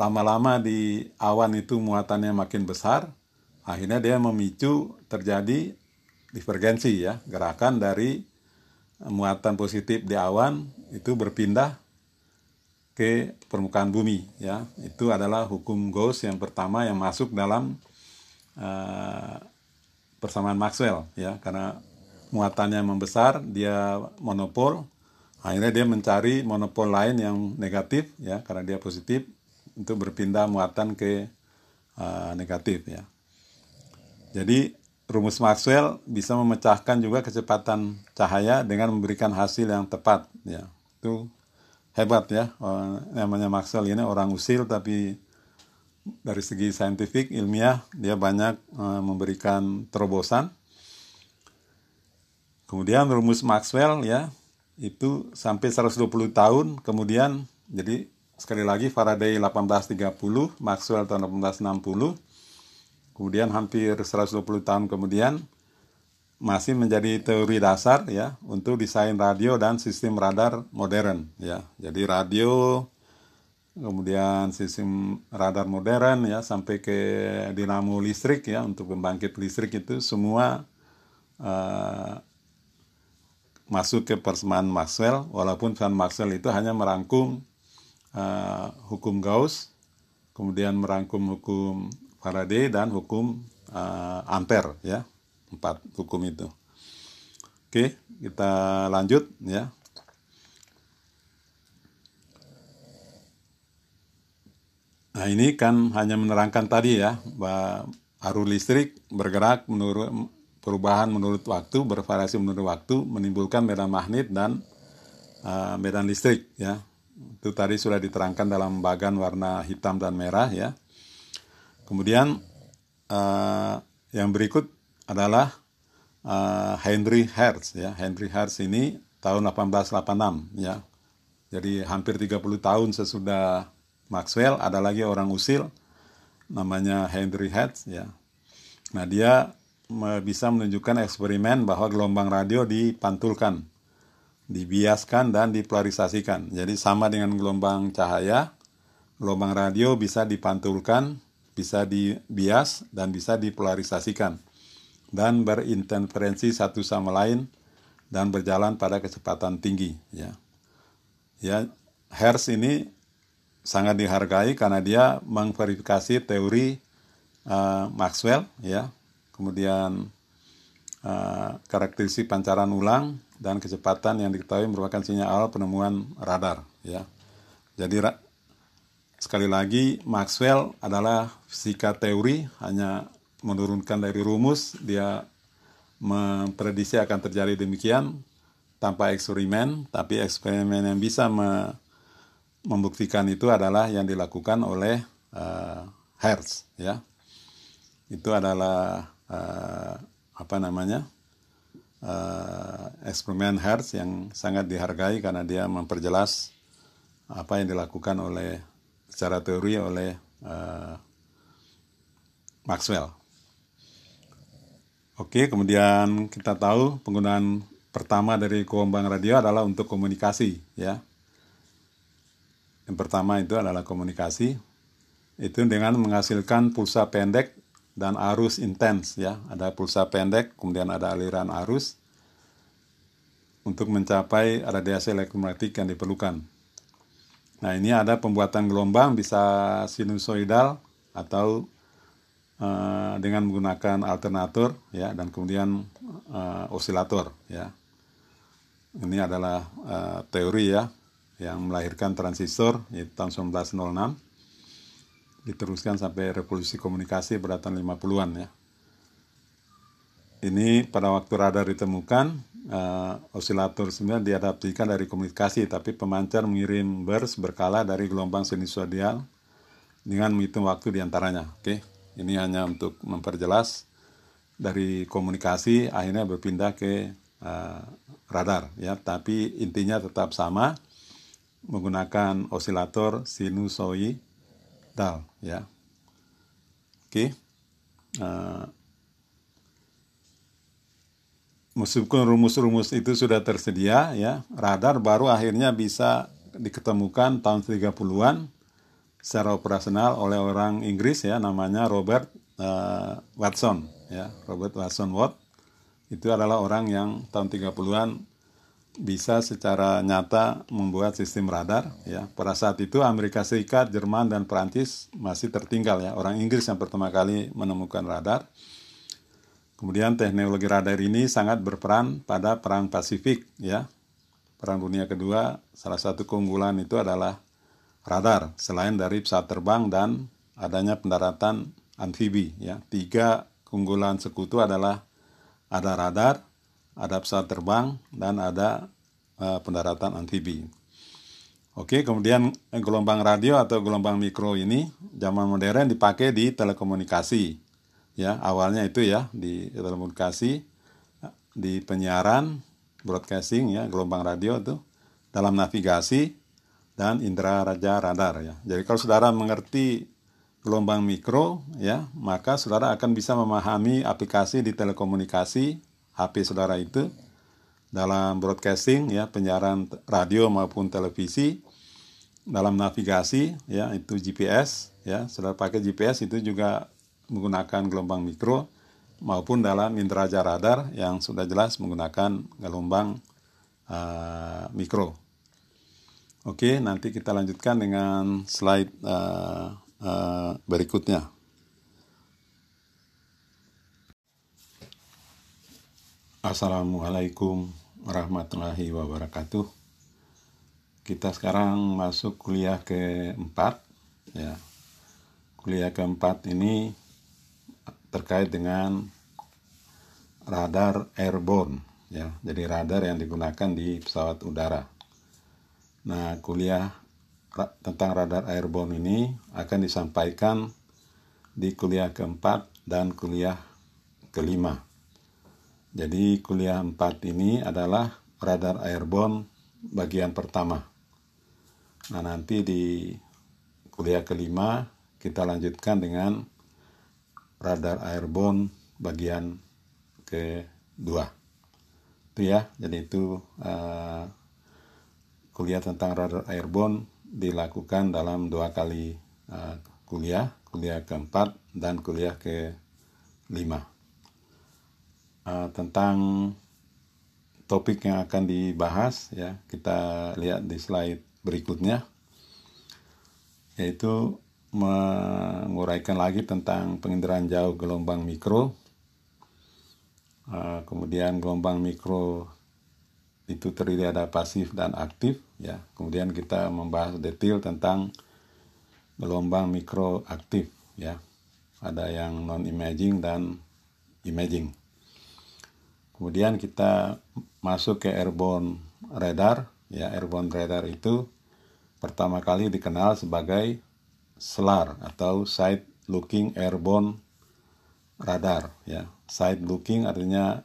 lama-lama di awan itu muatannya makin besar, akhirnya dia memicu terjadi divergensi ya, gerakan dari muatan positif di awan itu berpindah ke permukaan bumi ya. Itu adalah hukum Gauss yang pertama yang masuk dalam uh, persamaan Maxwell ya, karena muatannya membesar dia monopol, akhirnya dia mencari monopol lain yang negatif ya, karena dia positif untuk berpindah muatan ke uh, negatif ya. Jadi rumus Maxwell bisa memecahkan juga kecepatan cahaya dengan memberikan hasil yang tepat ya. Itu hebat ya, namanya Maxwell ini orang usil tapi dari segi saintifik, ilmiah, dia banyak uh, memberikan terobosan. Kemudian rumus Maxwell ya, itu sampai seratus dua puluh tahun kemudian, jadi sekali lagi Faraday delapan belas tiga puluh, Maxwell tahun delapan belas enam puluh, kemudian hampir seratus dua puluh tahun kemudian, masih menjadi teori dasar ya untuk desain radio dan sistem radar modern ya. Jadi radio kemudian sistem radar modern ya sampai ke dinamo listrik ya untuk pembangkit listrik itu semua uh, masuk ke persamaan Maxwell, walaupun persamaan Maxwell itu hanya merangkum uh, hukum Gauss, kemudian merangkum hukum Faraday dan hukum uh, Ampere ya. Empat hukum itu. Oke, kita lanjut ya. Nah, ini kan hanya menerangkan tadi ya, bahwa arus listrik bergerak menurut perubahan menurut waktu, bervariasi menurut waktu, menimbulkan medan magnet dan uh, medan listrik ya. Itu tadi sudah diterangkan dalam bagan warna hitam dan merah ya. Kemudian uh, Yang berikut adalah uh, Henry Hertz ya. Henry Hertz ini tahun delapan belas delapan puluh enam ya. Jadi hampir tiga puluh tahun sesudah Maxwell ada lagi orang usil namanya Henry Hertz ya. Nah, dia bisa menunjukkan eksperimen bahwa gelombang radio dipantulkan, dibiaskan dan dipolarisasikan. Jadi sama dengan gelombang cahaya, gelombang radio bisa dipantulkan, bisa dibias dan bisa dipolarisasikan dan berinterferensi satu sama lain dan berjalan pada kecepatan tinggi ya. Ya, Hertz ini sangat dihargai karena dia mengverifikasi teori uh, Maxwell ya. Kemudian uh, karakteristik pancaran ulang dan kecepatan yang diketahui merupakan sinyal awal penemuan radar ya. Jadi ra- sekali lagi Maxwell adalah fisika teori, hanya menurunkan dari rumus, dia memprediksi akan terjadi demikian tanpa eksperimen, tapi eksperimen yang bisa me- membuktikan itu adalah yang dilakukan oleh uh, Hertz ya. Itu adalah uh, apa namanya? Uh, eksperimen Hertz yang sangat dihargai karena dia memperjelas apa yang dilakukan oleh secara teori oleh uh, Maxwell. Oke, kemudian kita tahu penggunaan pertama dari gelombang radio adalah untuk komunikasi ya. Yang pertama itu adalah komunikasi, itu dengan menghasilkan pulsa pendek dan arus intens ya. Ada pulsa pendek, kemudian ada aliran arus untuk mencapai radiasi elektromagnetik yang diperlukan. Nah, ini ada pembuatan gelombang bisa sinusoidal atau uh, dengan menggunakan alternator ya, dan kemudian uh, osilator ya. Ini adalah uh, teori ya yang melahirkan transistor yaitu tahun seribu sembilan ratus enam, diteruskan sampai revolusi komunikasi pada tahun lima puluhan ya. Ini pada waktu radar ditemukan, uh, osilator sebenarnya diadaptasikan dari komunikasi, tapi pemancar mengirim bers berkala dari gelombang sinusoidal dengan menghitung waktu diantaranya. Oke, ini hanya untuk memperjelas dari komunikasi akhirnya berpindah ke uh, radar ya, tapi intinya tetap sama menggunakan osilator sinusoidal ya. Oke. Uh, Meskipun rumus-rumus itu sudah tersedia ya, radar baru akhirnya bisa diketemukan tahun tiga puluhan secara operasional oleh orang Inggris ya, namanya Robert uh, Watson ya, Robert Watson-Watt. Itu adalah orang yang tahun tiga puluhan bisa secara nyata membuat sistem radar ya. Pada saat itu Amerika Serikat, Jerman dan Perancis masih tertinggal ya. Orang Inggris yang pertama kali menemukan radar. Kemudian teknologi radar ini sangat berperan pada perang Pasifik ya. Perang Dunia Kedua, salah satu keunggulan itu adalah radar selain dari pesawat terbang dan adanya pendaratan amfibi ya. Tiga keunggulan sekutu adalah ada radar, ada pesawat terbang, dan ada uh, pendaratan amfibi. Oke, kemudian gelombang radio atau gelombang mikro ini zaman modern dipakai di telekomunikasi. Ya, awalnya itu ya di telekomunikasi, di penyiaran, broadcasting ya, gelombang radio itu dalam navigasi dan inderaja radar ya. Jadi kalau saudara mengerti gelombang mikro ya, maka saudara akan bisa memahami aplikasi di telekomunikasi H P saudara itu dalam broadcasting ya, penyiaran radio maupun televisi, dalam navigasi ya, itu G P S ya, saudara pakai G P S itu juga menggunakan gelombang mikro, maupun dalam inderaja radar yang sudah jelas menggunakan gelombang uh, mikro. Oke, nanti kita lanjutkan dengan slide uh, uh, berikutnya. Assalamualaikum warahmatullahi wabarakatuh. Kita sekarang masuk kuliah keempat ya. Kuliah keempat ini terkait dengan radar airborne ya. Jadi radar yang digunakan di pesawat udara. Nah, kuliah ra- tentang radar airborne ini akan disampaikan di kuliah keempat dan kuliah kelima. Jadi kuliah empat ini adalah radar airborne bagian pertama. Nah, nanti di kuliah kelima kita lanjutkan dengan radar airborne bagian kedua. Itu ya, jadi itu uh, kuliah tentang radar airborne dilakukan dalam dua kali uh, kuliah, kuliah keempat dan kuliah kelima. Uh, tentang topik yang akan dibahas ya, kita lihat di slide berikutnya, yaitu menguraikan lagi tentang penginderaan jauh gelombang mikro. Uh, kemudian gelombang mikro itu terdiri ada pasif dan aktif ya. Kemudian kita membahas detail tentang gelombang mikro aktif ya. Ada yang non imaging dan imaging. Kemudian kita masuk ke airborne radar ya. Airborne radar itu pertama kali dikenal sebagai S L A R atau Side Looking Airborne Radar ya. Side Looking artinya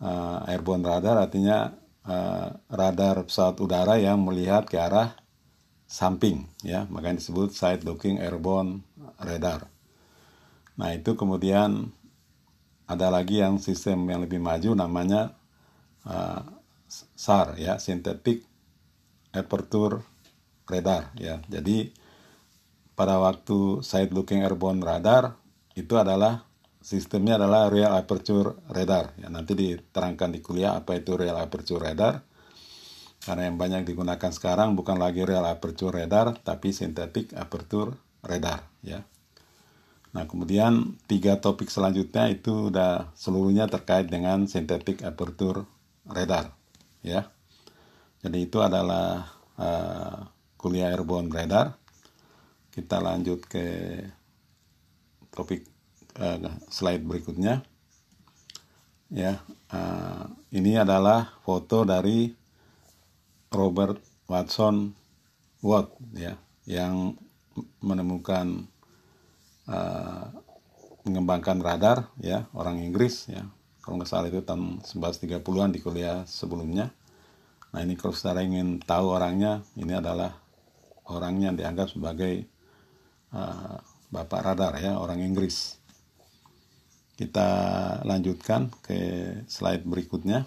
uh, airborne radar artinya uh, radar pesawat udara yang melihat ke arah samping ya, makanya disebut Side Looking Airborne Radar. Nah, itu kemudian ada lagi yang sistem yang lebih maju namanya uh, S A R ya, Synthetic Aperture Radar ya. Jadi pada waktu Side Looking Airborne Radar itu adalah sistemnya adalah Real Aperture Radar ya. Nanti diterangkan di kuliah apa itu Real Aperture Radar, karena yang banyak digunakan sekarang bukan lagi Real Aperture Radar tapi Synthetic Aperture Radar ya. Nah, kemudian tiga topik selanjutnya itu udah seluruhnya terkait dengan Synthetic Aperture Radar ya. Jadi itu adalah uh, kuliah airborne radar. Kita lanjut ke topik uh, slide berikutnya ya. Uh, ini adalah foto dari Robert Watson-Watt ya, yang menemukan Uh, mengembangkan radar ya, orang Inggris ya, kalau nggak salah itu tahun seribu sembilan ratus tiga puluhan di kuliah sebelumnya. Nah, ini kalau saudara ingin tahu orangnya, ini adalah orangnya yang dianggap sebagai uh, bapak radar ya, orang Inggris. Kita lanjutkan ke slide berikutnya.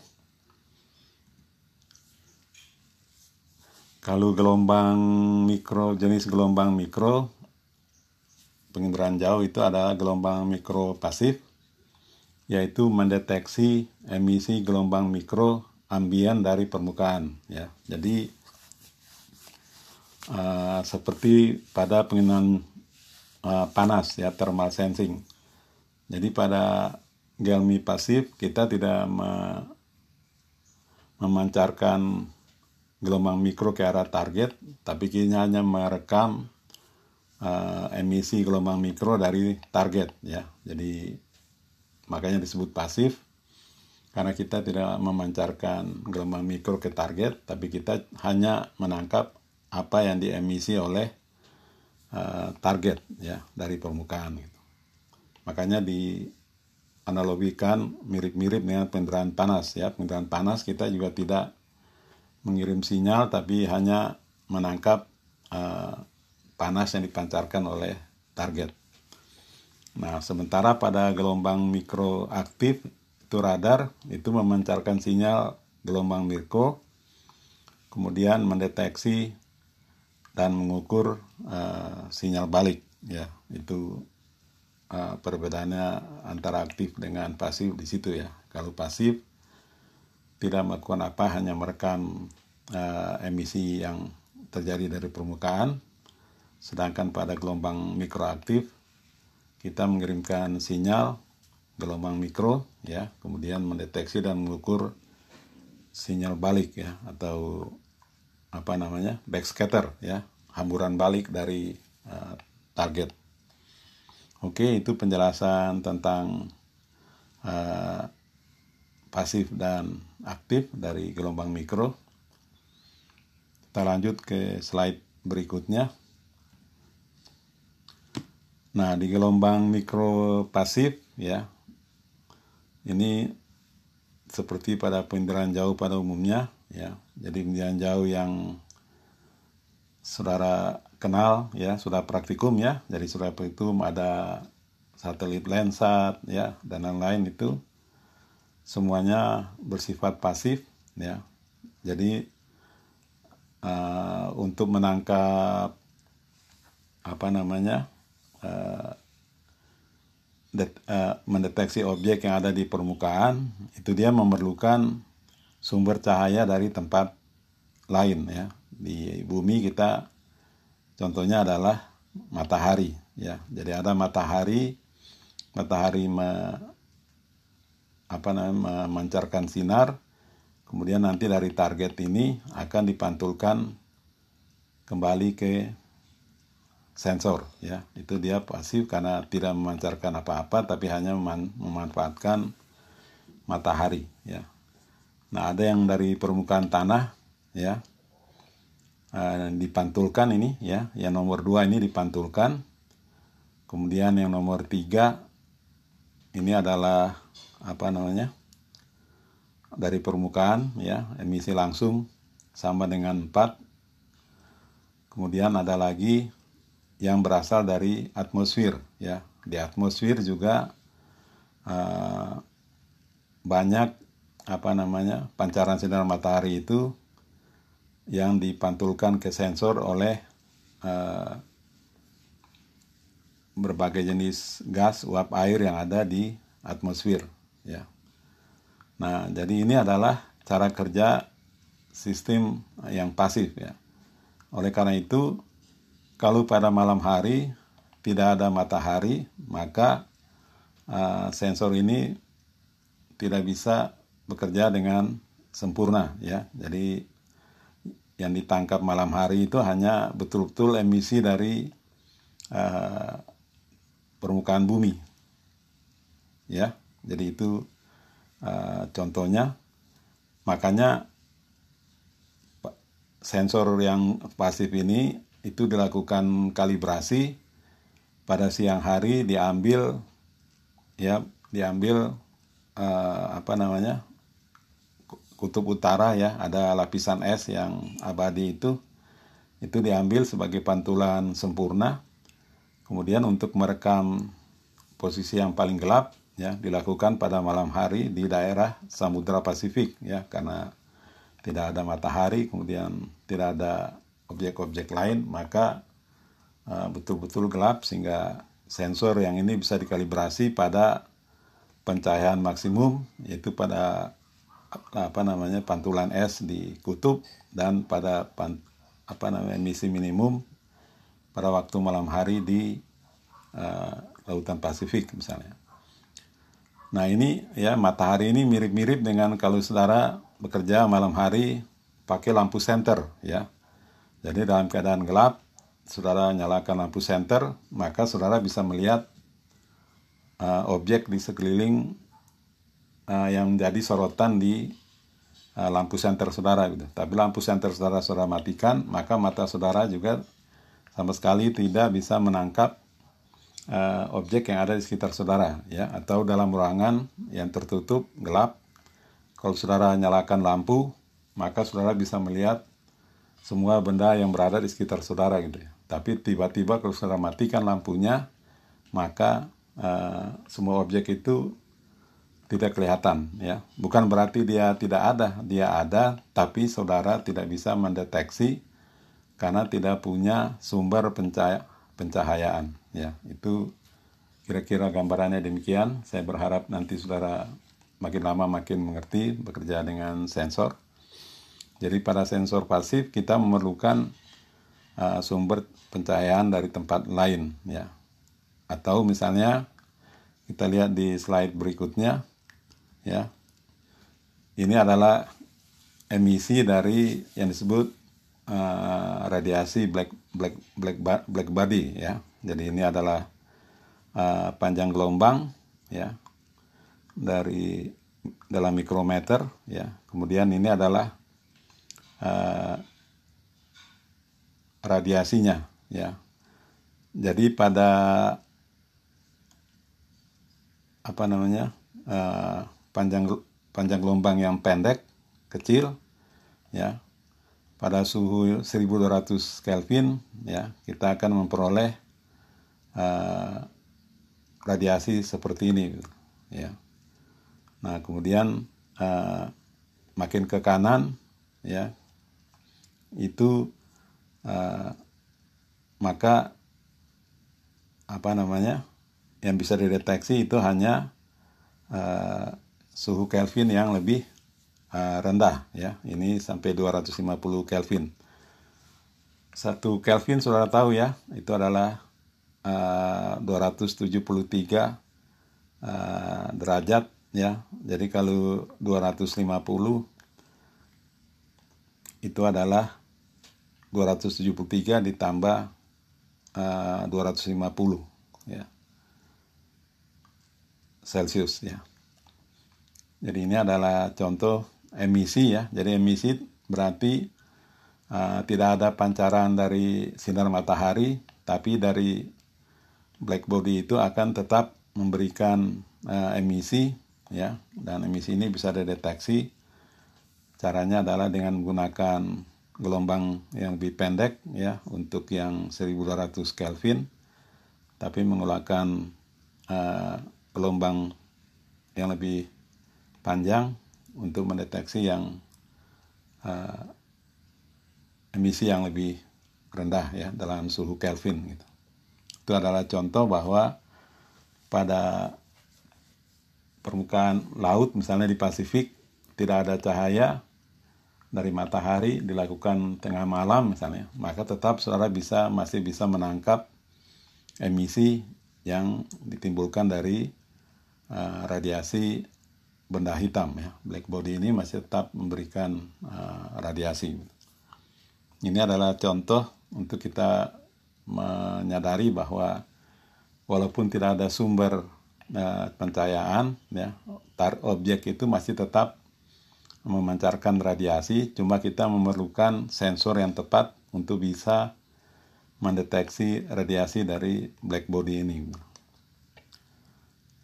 Kalau gelombang mikro, jenis gelombang mikro penginderaan jauh itu adalah gelombang mikro pasif, yaitu mendeteksi emisi gelombang mikro ambien dari permukaan ya. Jadi uh, seperti pada penginderaan uh, panas ya, thermal sensing. Jadi pada gelmi pasif kita tidak me- memancarkan gelombang mikro ke arah target, tapi kita hanya merekam Uh, emisi gelombang mikro dari target ya. Jadi makanya disebut pasif, karena kita tidak memancarkan gelombang mikro ke target, tapi kita hanya menangkap apa yang diemisi oleh uh, target ya, dari permukaan gitu. Makanya dianalogikan mirip-mirip dengan penginderaan panas ya. Penginderaan panas kita juga tidak mengirim sinyal, tapi hanya menangkap uh, panas yang dipancarkan oleh target. Nah, sementara pada gelombang mikro aktif itu radar itu memancarkan sinyal gelombang mikro, kemudian mendeteksi dan mengukur uh, sinyal balik ya. Itu uh, perbedaannya antara aktif dengan pasif di situ ya. Kalau pasif tidak melakukan apa, hanya merekam uh, emisi yang terjadi dari permukaan. Sedangkan pada gelombang mikroaktif kita mengirimkan sinyal gelombang mikro ya, kemudian mendeteksi dan mengukur sinyal balik ya, atau apa namanya, backscatter ya, hamburan balik dari uh, target. Oke, itu penjelasan tentang uh, pasif dan aktif dari gelombang mikro. Kita lanjut ke slide berikutnya. Nah, di gelombang mikro pasif ya, Ini seperti pada penginderaan jauh pada umumnya, ya. Jadi penginderaan jauh yang saudara kenal, ya, sudah praktikum, ya. Jadi sudah praktikum ada satelit Landsat, ya, dan lain-lain itu semuanya bersifat pasif, ya. Jadi uh, untuk menangkap apa namanya uh, det, uh, mendeteksi objek yang ada di permukaan itu dia memerlukan sumber cahaya dari tempat lain, ya. Di bumi kita contohnya adalah matahari, ya. Jadi ada matahari matahari me, apa namanya memancarkan sinar, kemudian nanti dari target ini akan dipantulkan kembali ke sensor, ya. Itu dia pasif karena tidak memancarkan apa-apa, tapi hanya meman- memanfaatkan matahari, ya. Nah, ada yang dari permukaan tanah, ya, eh, dipantulkan ini, ya. Yang nomor dua ini dipantulkan. Kemudian yang nomor tiga ini adalah apa namanya dari permukaan, ya, emisi langsung sama dengan empat. Kemudian ada lagi yang berasal dari atmosfer, ya. Di atmosfer juga uh, banyak apa namanya pancaran sinar matahari itu yang dipantulkan ke sensor oleh uh, berbagai jenis gas uap air yang ada di atmosfer, ya. Nah, jadi ini adalah cara kerja sistem yang pasif, ya. Oleh karena itu, kalau pada malam hari tidak ada matahari, maka uh, sensor ini tidak bisa bekerja dengan sempurna, ya. Jadi yang ditangkap malam hari itu hanya betul-betul emisi dari uh, permukaan bumi, ya. Jadi itu uh, contohnya. Makanya sensor yang pasif ini itu dilakukan kalibrasi pada siang hari, diambil, ya, diambil eh, apa namanya kutub utara, ya, ada lapisan es yang abadi itu itu diambil sebagai pantulan sempurna. Kemudian untuk merekam posisi yang paling gelap, ya, dilakukan pada malam hari di daerah Samudra Pasifik, ya, karena tidak ada matahari, kemudian tidak ada objek-objek lain, maka uh, betul-betul gelap, sehingga sensor yang ini bisa dikalibrasi pada pencahayaan maksimum, yaitu pada apa namanya pantulan es di kutub, dan pada pan, apa namanya emisi minimum pada waktu malam hari di uh, lautan Pasifik misalnya. Nah, ini, ya, matahari ini mirip-mirip dengan kalau saudara bekerja malam hari pakai lampu senter, ya. Jadi dalam keadaan gelap, saudara nyalakan lampu senter, maka saudara bisa melihat uh, objek di sekeliling uh, yang menjadi sorotan di uh, lampu senter saudara, gitu. Tapi lampu senter saudara saudara matikan, maka mata saudara juga sama sekali tidak bisa menangkap uh, objek yang ada di sekitar saudara, ya. Atau dalam ruangan yang tertutup gelap, kalau saudara nyalakan lampu, maka saudara bisa melihat semua benda yang berada di sekitar saudara, gitu, ya. Tapi tiba-tiba kalau saudara matikan lampunya, maka uh, semua objek itu tidak kelihatan, ya. Bukan berarti dia tidak ada, dia ada, tapi saudara tidak bisa mendeteksi karena tidak punya sumber penca- pencahayaan, ya. Itu kira-kira gambarannya demikian. Saya berharap nanti saudara makin lama makin mengerti bekerja dengan sensor. Jadi pada sensor pasif kita memerlukan uh, sumber pencahayaan dari tempat lain, ya. Atau misalnya kita lihat di slide berikutnya, ya. Ini adalah emisi dari yang disebut uh, radiasi black black black black body, ya. Jadi ini adalah uh, panjang gelombang, ya, dari dalam mikrometer, ya. Kemudian ini adalah Uh, radiasinya, ya. Jadi pada apa namanya uh, panjang panjang gelombang yang pendek kecil ya, pada suhu seribu dua ratus Kelvin ya, kita akan memperoleh uh, radiasi seperti ini ya. Nah kemudian uh, makin ke kanan ya itu uh, maka apa namanya yang bisa dideteksi itu hanya uh, suhu Kelvin yang lebih uh, rendah ya, ini sampai dua ratus lima puluh Kelvin. Satu Kelvin saudara tahu ya, itu adalah uh, dua ratus tujuh puluh tiga uh, derajat ya. Jadi kalau dua ratus lima puluh itu adalah dua ratus tujuh puluh tiga ditambah uh, dua ratus lima puluh ya Celsius ya. Jadi ini adalah contoh emisi ya. Jadi emisi berarti uh, tidak ada pancaran dari sinar matahari, tapi dari black body itu akan tetap memberikan uh, emisi ya. Dan emisi ini bisa dideteksi. Caranya adalah dengan menggunakan gelombang yang lebih pendek ya untuk yang seribu dua ratus Kelvin, tapi menggunakan uh, gelombang yang lebih panjang untuk mendeteksi yang uh, emisi yang lebih rendah ya dalam suhu Kelvin gitu. Itu adalah contoh bahwa pada permukaan laut misalnya di Pasifik tidak ada cahaya dari matahari dilakukan tengah malam misalnya, maka tetap saudara bisa masih bisa menangkap emisi yang ditimbulkan dari uh, radiasi benda hitam ya, black body ini masih tetap memberikan uh, radiasi. Ini adalah contoh untuk kita menyadari bahwa walaupun tidak ada sumber uh, pencahayaan ya, tar objek itu masih tetap memancarkan radiasi, cuma kita memerlukan sensor yang tepat untuk bisa mendeteksi radiasi dari black body ini. Oke.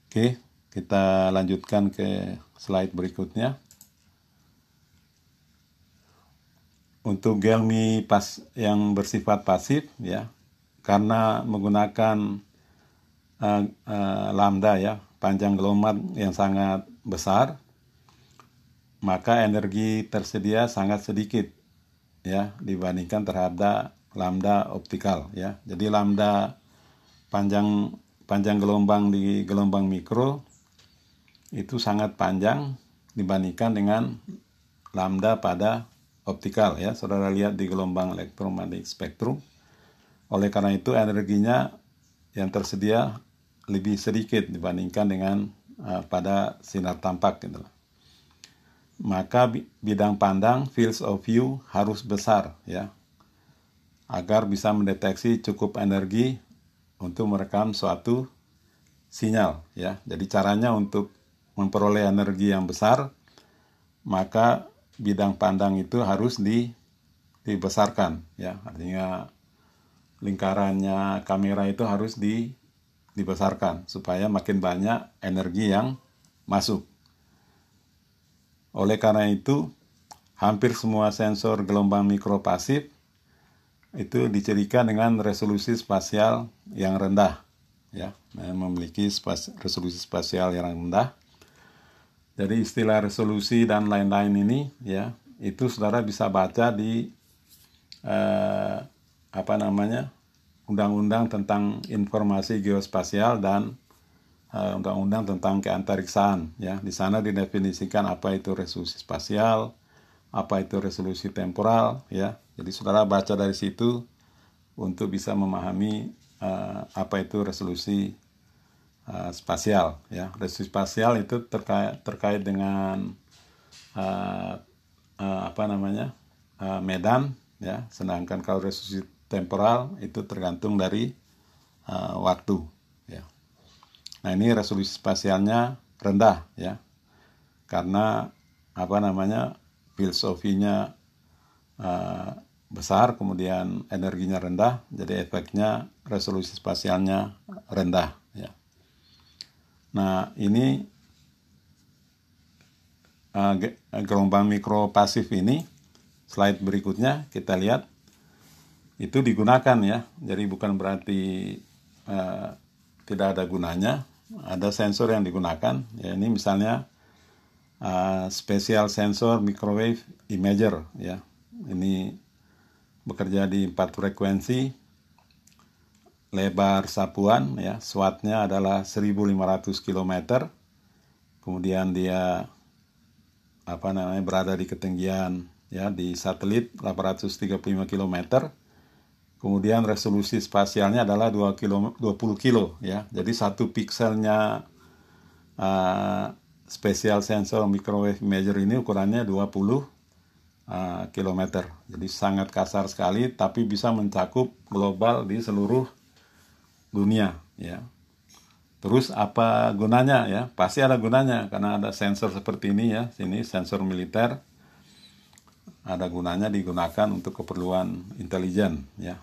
Okay. Kita lanjutkan ke slide berikutnya. Untuk gelmi pas yang bersifat pasif ya, karena menggunakan uh, uh, lambda ya, panjang gelombang yang sangat besar, maka energi tersedia sangat sedikit ya dibandingkan terhadap lambda optikal ya. Jadi lambda panjang panjang gelombang di gelombang mikro itu sangat panjang dibandingkan dengan lambda pada optikal ya. Saudara lihat di gelombang elektromagnetic spektrum. Oleh karena itu energinya yang tersedia lebih sedikit dibandingkan dengan uh, pada sinar tampak gitu. Maka bidang pandang fields of view harus besar ya. Agar bisa mendeteksi cukup energi untuk merekam suatu sinyal ya. Jadi caranya untuk memperoleh energi yang besar, maka bidang pandang itu harus di, dibesarkan ya, artinya lingkarannya kamera itu harus di, dibesarkan supaya makin banyak energi yang masuk. Oleh karena itu hampir semua sensor gelombang mikro pasif itu dicirikan dengan resolusi spasial yang rendah ya, memiliki spas, resolusi spasial yang rendah. Jadi istilah resolusi dan lain-lain ini ya, itu saudara bisa baca di eh, apa namanya undang-undang tentang informasi geospasial dan eh, undang-undang tentang keantariksaan ya. Di sana didefinisikan apa itu resolusi spasial, apa itu resolusi temporal ya. Jadi saudara baca dari situ untuk bisa memahami eh, apa itu resolusi Uh, spasial ya. Resolusi spasial itu terkait terkait dengan uh, uh, apa namanya uh, medan ya, sedangkan kalau resolusi temporal itu tergantung dari uh, waktu ya. Nah ini resolusi spasialnya rendah ya, karena apa namanya filosofinya uh, besar kemudian energinya rendah, jadi efeknya resolusi spasialnya rendah ya. Nah ini uh, gelombang mikro pasif ini, slide berikutnya kita lihat, itu digunakan ya. Jadi bukan berarti uh, tidak ada gunanya, ada sensor yang digunakan. Ya, ini misalnya uh, spesial sensor microwave imager ya. Ini bekerja di empat frekuensi, lebar sapuan ya, swathnya adalah seribu lima ratus kilometer, kemudian dia apa namanya berada di ketinggian ya di satelit delapan ratus tiga puluh lima kilometer, kemudian resolusi spasialnya adalah dua puluh kilo ya, jadi satu pikselnya uh, spesial sensor microwave imager ini ukurannya dua puluh kilometer, jadi sangat kasar sekali, tapi bisa mencakup global di seluruh dunia ya. Terus apa gunanya ya? Pasti ada gunanya karena ada sensor seperti ini ya. Sini sensor militer. Ada gunanya digunakan untuk keperluan intelijen ya.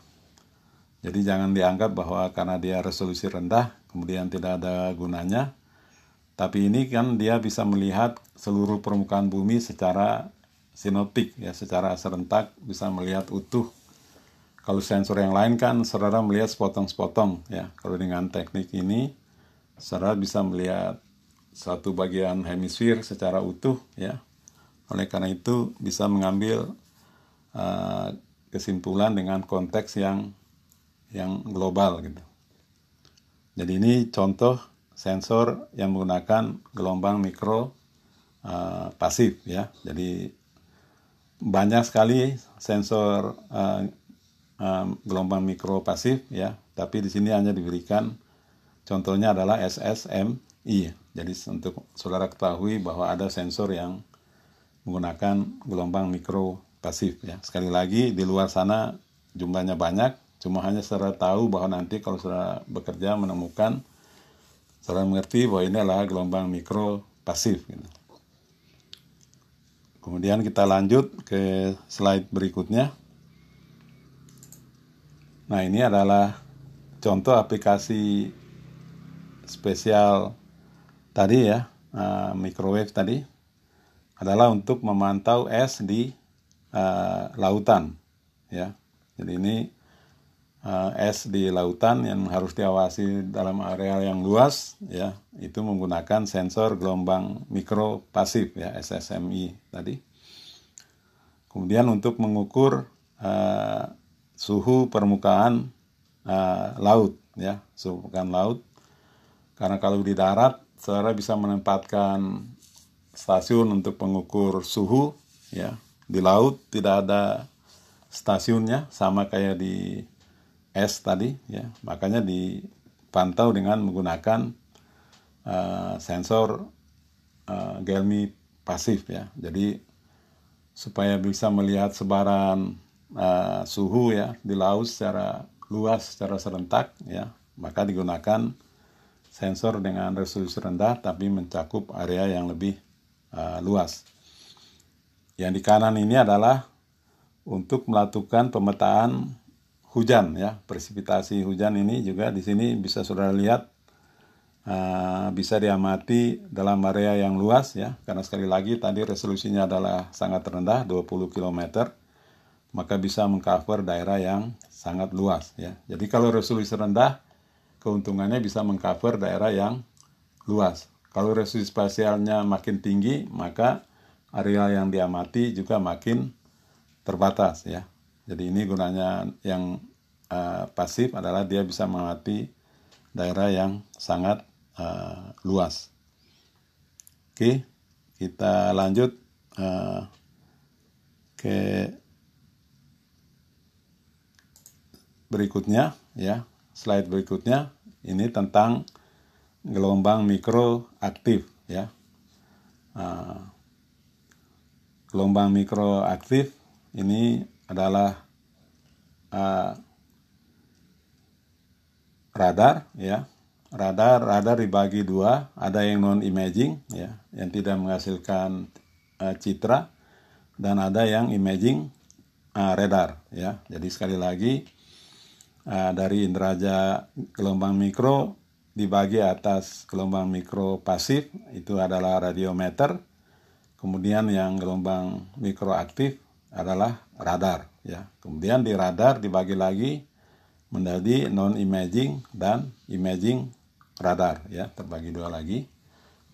Jadi jangan dianggap bahwa karena dia resolusi rendah kemudian tidak ada gunanya. Tapi ini kan dia bisa melihat seluruh permukaan bumi secara sinoptik ya, secara serentak bisa melihat utuh. Kalau sensor yang lain kan saudara melihat sepotong-sepotong ya. Kalau dengan teknik ini saudara bisa melihat satu bagian hemisfer secara utuh ya. Oleh karena itu bisa mengambil uh, kesimpulan dengan konteks yang yang global gitu. Jadi ini contoh sensor yang menggunakan gelombang mikro uh, pasif ya. Jadi banyak sekali sensor uh, Um, gelombang mikro pasif ya, tapi di sini hanya diberikan contohnya adalah S S M I. Jadi untuk saudara ketahui bahwa ada sensor yang menggunakan gelombang mikro pasif ya. Sekali lagi di luar sana jumlahnya banyak, cuma hanya saudara tahu bahwa nanti kalau saudara bekerja menemukan, saudara mengerti bahwa ini adalah gelombang mikro pasif gitu. Kemudian kita lanjut ke slide berikutnya. Nah, ini adalah contoh aplikasi spesial tadi ya, uh, microwave tadi, adalah untuk memantau es di uh, lautan ya. Jadi ini uh, es di lautan yang harus diawasi dalam areal yang luas ya, itu menggunakan sensor gelombang mikro pasif ya, S S M I tadi. Kemudian untuk mengukur uh, suhu permukaan uh, laut ya, suhu permukaan laut, karena kalau di darat saudara bisa menempatkan stasiun untuk pengukur suhu ya, di laut tidak ada stasiunnya, sama kayak di es tadi ya, makanya dipantau dengan menggunakan uh, sensor uh, gelmi pasif ya, jadi supaya bisa melihat sebaran Uh, suhu ya di laut secara luas, secara serentak ya, maka digunakan sensor dengan resolusi rendah tapi mencakup area yang lebih uh, luas. Yang di kanan ini adalah untuk melakukan pemetaan hujan ya, presipitasi hujan ini juga di sini bisa saudara lihat, uh, bisa diamati dalam area yang luas ya, karena sekali lagi tadi resolusinya adalah sangat rendah dua puluh kilometer. Maka bisa mengcover daerah yang sangat luas ya. Jadi kalau resolusi rendah keuntungannya bisa mengcover daerah yang luas. Kalau resolusi spasialnya makin tinggi maka area yang diamati juga makin terbatas ya. Jadi ini gunanya yang uh, pasif adalah dia bisa mengamati daerah yang sangat uh, luas. Oke, kita lanjut uh, ke berikutnya ya, slide berikutnya ini tentang gelombang mikro aktif ya. Uh, gelombang mikro aktif ini adalah uh, radar ya. Radar radar dibagi dua, ada yang non imaging ya, yang tidak menghasilkan uh, citra, dan ada yang imaging uh, radar ya. Jadi sekali lagi Uh, dari inderaja gelombang mikro dibagi atas gelombang mikro pasif, itu adalah radiometer. Kemudian yang gelombang mikroaktif adalah radar, ya. Kemudian di radar dibagi lagi menjadi non-imaging dan imaging radar, ya, terbagi dua lagi.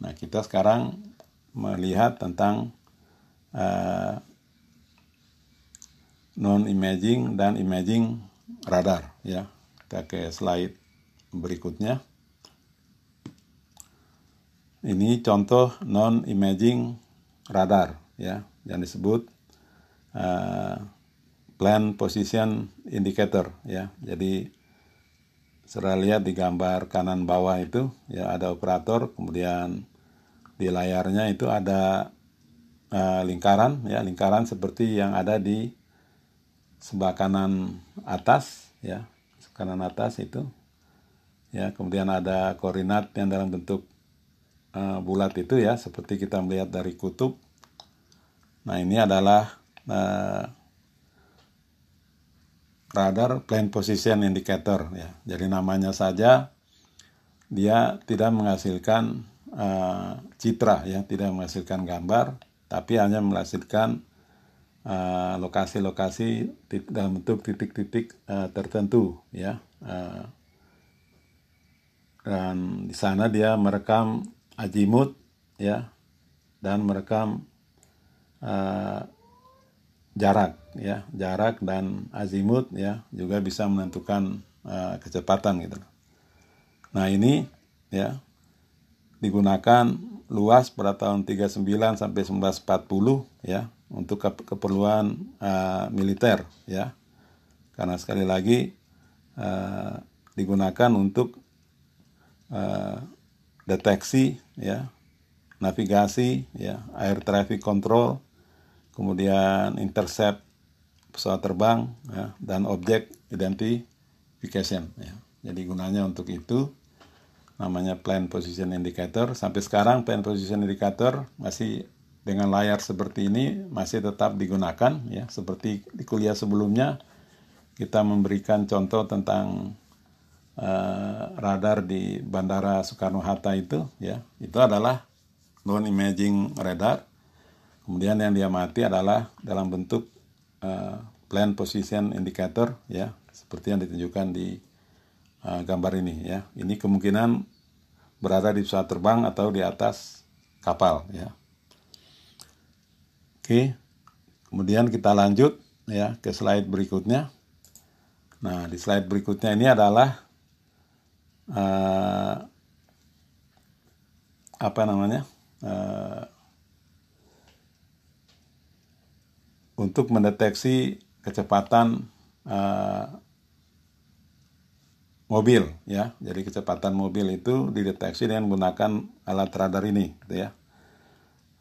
Nah, kita sekarang melihat tentang uh, non-imaging dan imaging radar, ya. Kita ke slide berikutnya. Ini contoh non-imaging radar, ya, yang disebut uh, plan position indicator, ya. Jadi saudara lihat di gambar kanan bawah itu, ya, ada operator, kemudian di layarnya itu ada uh, lingkaran, ya, lingkaran seperti yang ada di sebelah kanan atas, ya, kanan atas itu, ya. Kemudian ada koordinat yang dalam bentuk uh, bulat itu, ya, seperti kita melihat dari kutub. Nah, ini adalah uh, radar plan position indicator, ya. Jadi namanya saja dia tidak menghasilkan uh, citra, ya, tidak menghasilkan gambar, tapi hanya menghasilkan uh, lokasi-lokasi dalam bentuk titik-titik uh, tertentu, ya. Uh, dan di sana dia merekam azimut, ya, dan merekam uh, jarak, ya, jarak dan azimut, ya, juga bisa menentukan uh, kecepatan gitu. Nah, ini, ya, digunakan luas pada tahun tiga puluh sembilan sampai seribu sembilan ratus empat puluh, ya, untuk ke keperluan uh, militer, ya. Karena sekali lagi uh, digunakan untuk uh, deteksi, ya, navigasi, ya, air traffic control, kemudian intercept pesawat terbang, ya, dan objek identification, ya. Jadi gunanya untuk itu, namanya plan position indicator. Sampai sekarang plan position indicator masih dengan layar seperti ini masih tetap digunakan, ya. Seperti di kuliah sebelumnya kita memberikan contoh tentang uh, radar di Bandara Soekarno-Hatta itu, ya. Itu adalah non-imaging radar. Kemudian yang diamati adalah dalam bentuk uh, plan position indicator, ya, seperti yang ditunjukkan di uh, gambar ini, ya. Ini kemungkinan berada di pesawat terbang atau di atas kapal, ya. Oke, kemudian kita lanjut, ya, ke slide berikutnya. Nah, di slide berikutnya ini adalah uh, apa namanya? Uh, untuk mendeteksi kecepatan uh, mobil, ya. Jadi kecepatan mobil itu dideteksi dengan menggunakan alat radar ini, gitu, ya.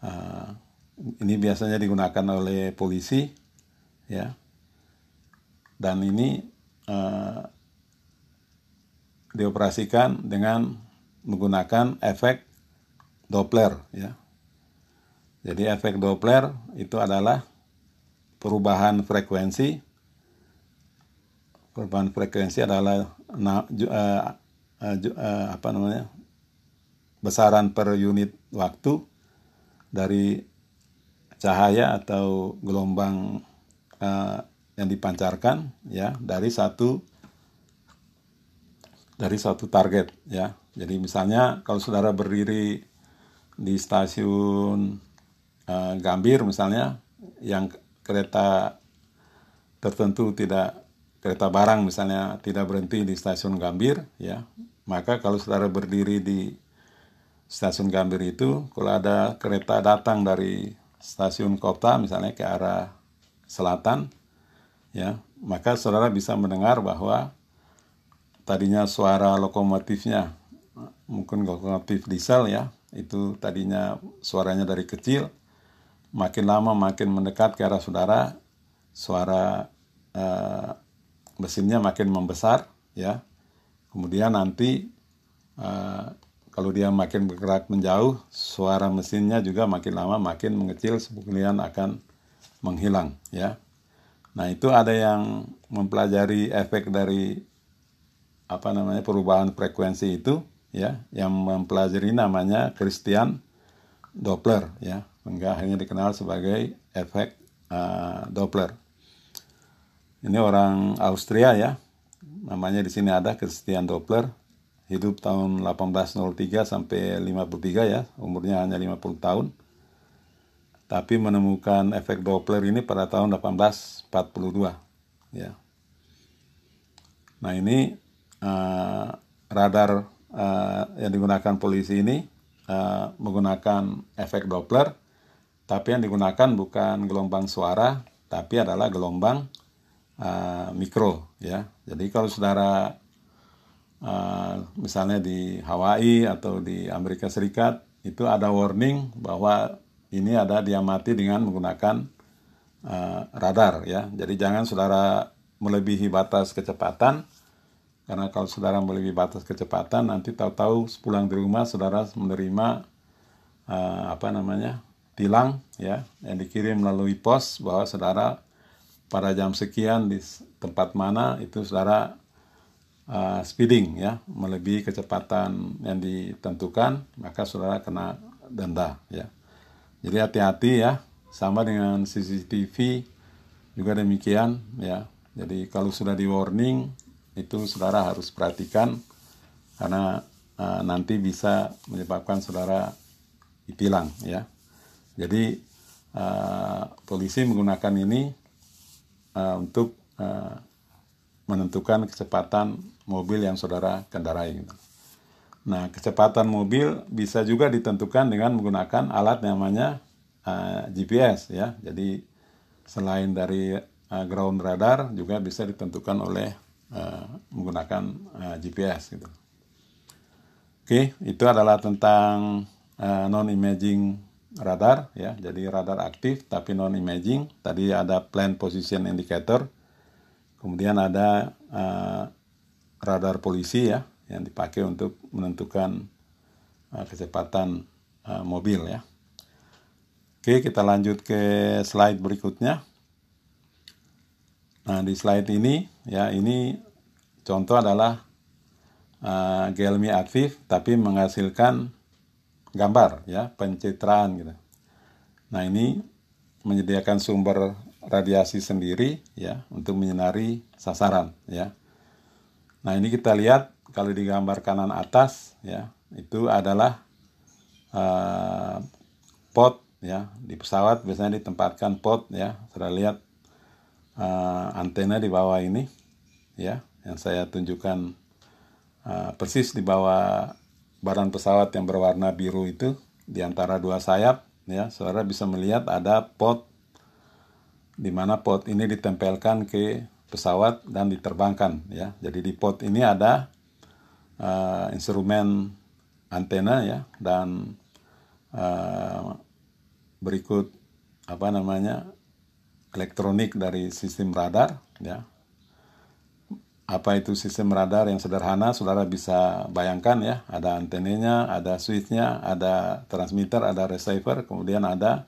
Uh, ini biasanya digunakan oleh polisi, ya. Dan ini uh, dioperasikan dengan menggunakan efek Doppler, ya. Jadi efek Doppler itu adalah perubahan frekuensi. Perubahan frekuensi adalah na, ju, uh, uh, ju, uh, apa namanya? besaran per unit waktu dari cahaya atau gelombang uh, yang dipancarkan, ya, dari satu dari satu target, ya. Jadi misalnya kalau saudara berdiri di stasiun uh, Gambir misalnya, yang kereta tertentu tidak, kereta barang misalnya tidak berhenti di stasiun Gambir, ya, maka kalau saudara berdiri di stasiun Gambir itu, kalau ada kereta datang dari stasiun kota misalnya ke arah selatan, ya, maka saudara bisa mendengar bahwa tadinya suara lokomotifnya, mungkin lokomotif diesel, ya, itu tadinya suaranya dari kecil, makin lama makin mendekat ke arah saudara, suara uh, mesinnya makin membesar, ya. Kemudian nanti uh, kalau dia makin bergerak menjauh, suara mesinnya juga makin lama makin mengecil, kemudian akan menghilang, ya. Nah, itu ada yang mempelajari efek dari apa namanya perubahan frekuensi itu, ya, yang mempelajari namanya Christian Doppler, ya, hingga akhirnya dikenal sebagai efek uh, Doppler. Ini orang Austria, ya, namanya di sini ada Christian Doppler, hidup tahun delapan belas nol tiga sampai lima puluh tiga, ya, umurnya hanya lima puluh tahun. Tapi menemukan efek Doppler ini pada tahun delapan belas empat puluh dua, ya. Nah, ini uh, radar uh, yang digunakan polisi ini uh, menggunakan efek Doppler, tapi yang digunakan bukan gelombang suara, tapi adalah gelombang uh, mikro, ya. Jadi kalau saudara uh, misalnya di Hawaii atau di Amerika Serikat, itu ada warning bahwa ini ada diamati dengan menggunakan uh, radar, ya. Jadi jangan saudara melebihi batas kecepatan, karena kalau saudara melebihi batas kecepatan nanti tahu-tahu pulang di rumah saudara menerima uh, apa namanya tilang, ya, yang dikirim melalui pos bahwa saudara pada jam sekian di tempat mana itu saudara uh, speeding, ya, melebihi kecepatan yang ditentukan, maka saudara kena denda, ya. Jadi hati-hati, ya, sama dengan C C T V juga demikian, ya. Jadi kalau sudah di warning, itu saudara harus perhatikan, karena uh, nanti bisa menyebabkan saudara ditilang, ya. Jadi uh, polisi menggunakan ini uh, untuk uh, menentukan kecepatan mobil yang saudara kendarai. Nah, kecepatan mobil bisa juga ditentukan dengan menggunakan alat namanya uh, G P S, ya. Jadi selain dari ground radar juga bisa ditentukan oleh uh, menggunakan uh, G P S, gitu. Oke, itu adalah tentang uh, non-imaging radar, ya. Jadi radar aktif tapi non-imaging. Tadi ada plan position indicator, kemudian ada uh, radar polisi, ya, yang dipakai untuk menentukan uh, kecepatan uh, mobil, ya. Oke, kita lanjut ke slide berikutnya. Nah, di slide ini, ya, ini contoh adalah uh, gelmi aktif tapi menghasilkan gambar, ya, pencitraan, gitu. Nah, ini menyediakan sumber radiasi sendiri, ya, untuk menyinari sasaran, ya. Nah, ini kita lihat kalau di gambar kanan atas, ya, itu adalah uh, pod, ya, di pesawat biasanya ditempatkan pod, ya, sudah lihat. Uh, antena di bawah ini, ya, yang saya tunjukkan uh, persis di bawah badan pesawat yang berwarna biru itu, di antara dua sayap, ya, saudara bisa melihat ada pod, di mana pod ini ditempelkan ke pesawat dan diterbangkan, ya. Jadi di pod ini ada uh, instrumen antena, ya, dan uh, berikut apa namanya elektronik dari sistem radar, ya. Apa itu sistem radar yang sederhana, saudara bisa bayangkan, ya. Ada antenanya, ada switch-nya, ada transmitter, ada receiver, kemudian ada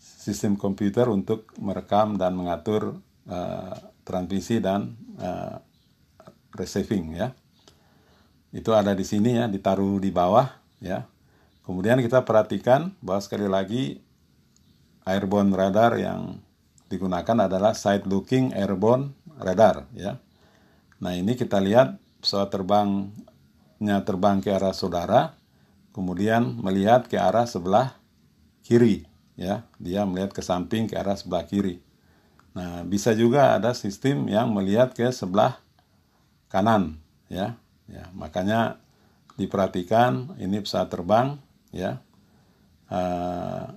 sistem komputer untuk merekam dan mengatur uh, transmisi dan uh, receiving, ya. Itu ada di sini, ya, ditaruh di bawah, ya. Kemudian kita perhatikan bahwa sekali lagi airborne radar yang digunakan adalah side-looking airborne radar, ya. Nah, ini kita lihat pesawat terbangnya terbang ke arah saudara, kemudian melihat ke arah sebelah kiri, ya. Dia melihat ke samping ke arah sebelah kiri. Nah, bisa juga ada sistem yang melihat ke sebelah kanan, ya. Ya, makanya diperhatikan ini pesawat terbang, ya. Uh,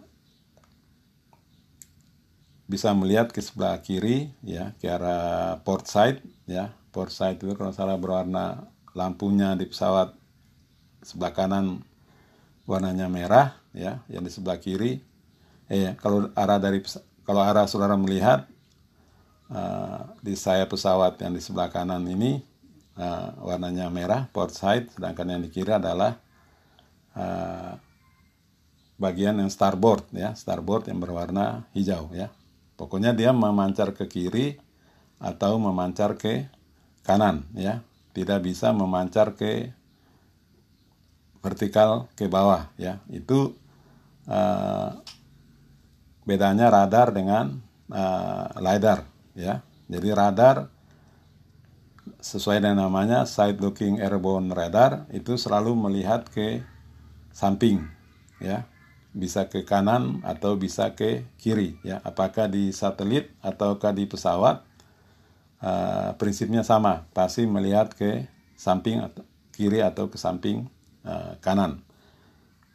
bisa melihat ke sebelah kiri, ya, ke arah port side, ya. Port side itu kalau salah berwarna, lampunya di pesawat sebelah kanan warnanya merah, ya, yang di sebelah kiri. Eh, kalau arah dari kalau arah saudara melihat uh, di sayap pesawat yang di sebelah kanan ini uh, warnanya merah, port side, sedangkan yang di kiri adalah uh, bagian yang starboard, ya, starboard yang berwarna hijau, ya. Pokoknya dia memancar ke kiri atau memancar ke kanan, ya. Tidak bisa memancar ke vertikal ke bawah, ya. Itu uh, bedanya radar dengan uh, LiDAR, ya. Jadi radar sesuai dengan namanya, side looking airborne radar, itu selalu melihat ke samping, ya. Bisa ke kanan atau bisa ke kiri, ya. Apakah di satelit ataukah di pesawat, uh, prinsipnya sama, pasti melihat ke samping atau kiri atau ke samping uh, kanan.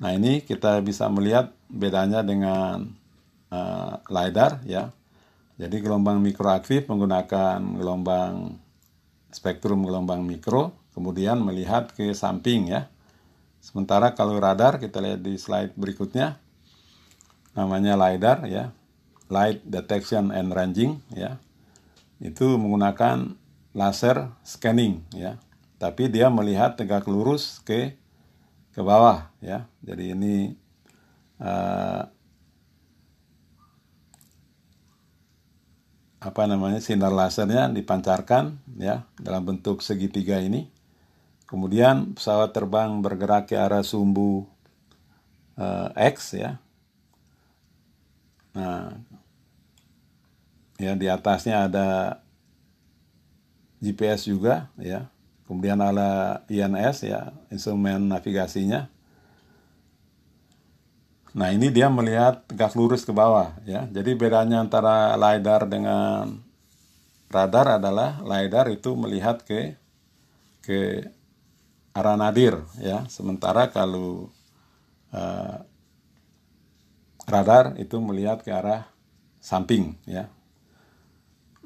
Nah, ini kita bisa melihat bedanya dengan uh, LiDAR, ya. Jadi gelombang mikroaktif menggunakan gelombang spektrum gelombang mikro, kemudian melihat ke samping, ya. Sementara kalau radar, kita lihat di slide berikutnya, namanya LiDAR, ya, Light Detection and Ranging, ya, itu menggunakan laser scanning, ya, tapi dia melihat tegak lurus ke ke bawah, ya. Jadi ini uh, apa namanya, sinar lasernya dipancarkan, ya, dalam bentuk segitiga ini. Kemudian pesawat terbang bergerak ke arah sumbu uh, X, ya. Nah, ya, di atasnya ada G P S juga, ya. Kemudian ada I N S, ya, instrumen navigasinya. Nah, ini dia melihat tegak lurus ke bawah, ya. Jadi bedanya antara LiDAR dengan radar adalah LiDAR itu melihat ke ke arah nadir, ya. Sementara kalau uh, radar itu melihat ke arah samping, ya.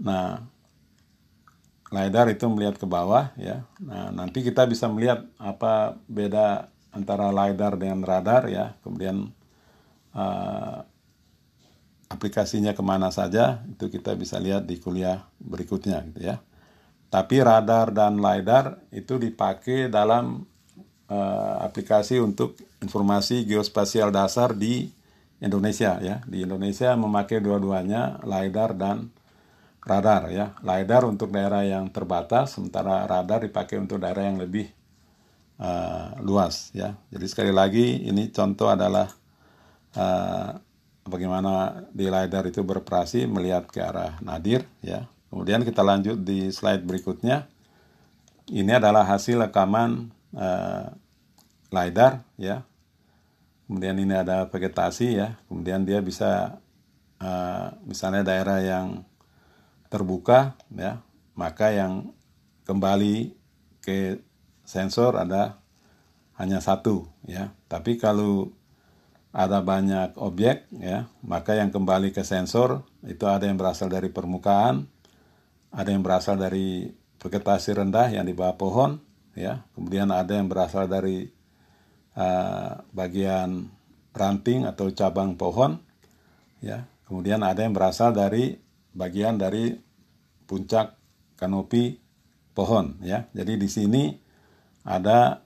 Nah, LiDAR itu melihat ke bawah, ya. Nah, nanti kita bisa melihat apa beda antara LiDAR dengan radar, ya. Kemudian uh, aplikasinya kemana saja itu kita bisa lihat di kuliah berikutnya, gitu, ya. Tapi radar dan LiDAR itu dipakai dalam uh, aplikasi untuk informasi geospasial dasar di Indonesia, ya. Di Indonesia memakai dua-duanya, LiDAR dan radar, ya. LiDAR untuk daerah yang terbatas, sementara radar dipakai untuk daerah yang lebih uh, luas, ya. Jadi sekali lagi, ini contoh adalah uh, bagaimana di LiDAR itu beroperasi melihat ke arah nadir, ya. Kemudian kita lanjut di slide berikutnya. Ini adalah hasil rekaman uh, LiDAR, ya. Kemudian ini ada vegetasi, ya. Kemudian dia bisa uh, misalnya daerah yang terbuka, ya. Maka yang kembali ke sensor ada hanya satu, ya. Tapi kalau ada banyak objek, ya, maka yang kembali ke sensor itu ada yang berasal dari permukaan, ada yang berasal dari vegetasi rendah yang di bawah pohon, ya. Kemudian ada yang berasal dari uh, bagian ranting atau cabang pohon, ya. Kemudian ada yang berasal dari bagian dari puncak kanopi pohon, ya. Jadi di sini ada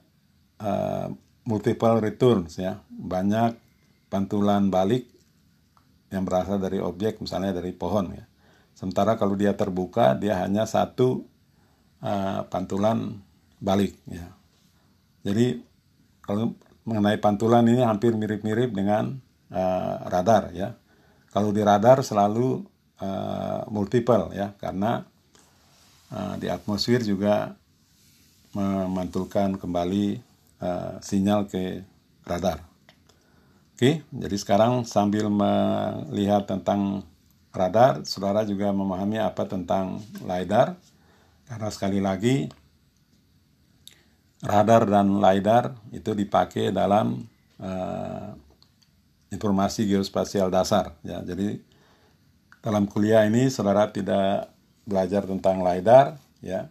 uh, multiple returns, ya. Banyak pantulan balik yang berasal dari objek, misalnya dari pohon, ya. Sementara kalau dia terbuka, dia hanya satu uh, pantulan balik, ya. Jadi kalau mengenai pantulan ini hampir mirip-mirip dengan uh, radar, ya. Kalau di radar selalu uh, multiple, ya, karena uh, di atmosfer juga memantulkan kembali uh, sinyal ke radar. Oke, jadi sekarang sambil melihat tentang radar, saudara juga memahami apa tentang LiDAR, karena sekali lagi radar dan LiDAR itu dipakai dalam uh, informasi geospasial dasar, ya. Jadi dalam kuliah ini saudara tidak belajar tentang LiDAR, ya.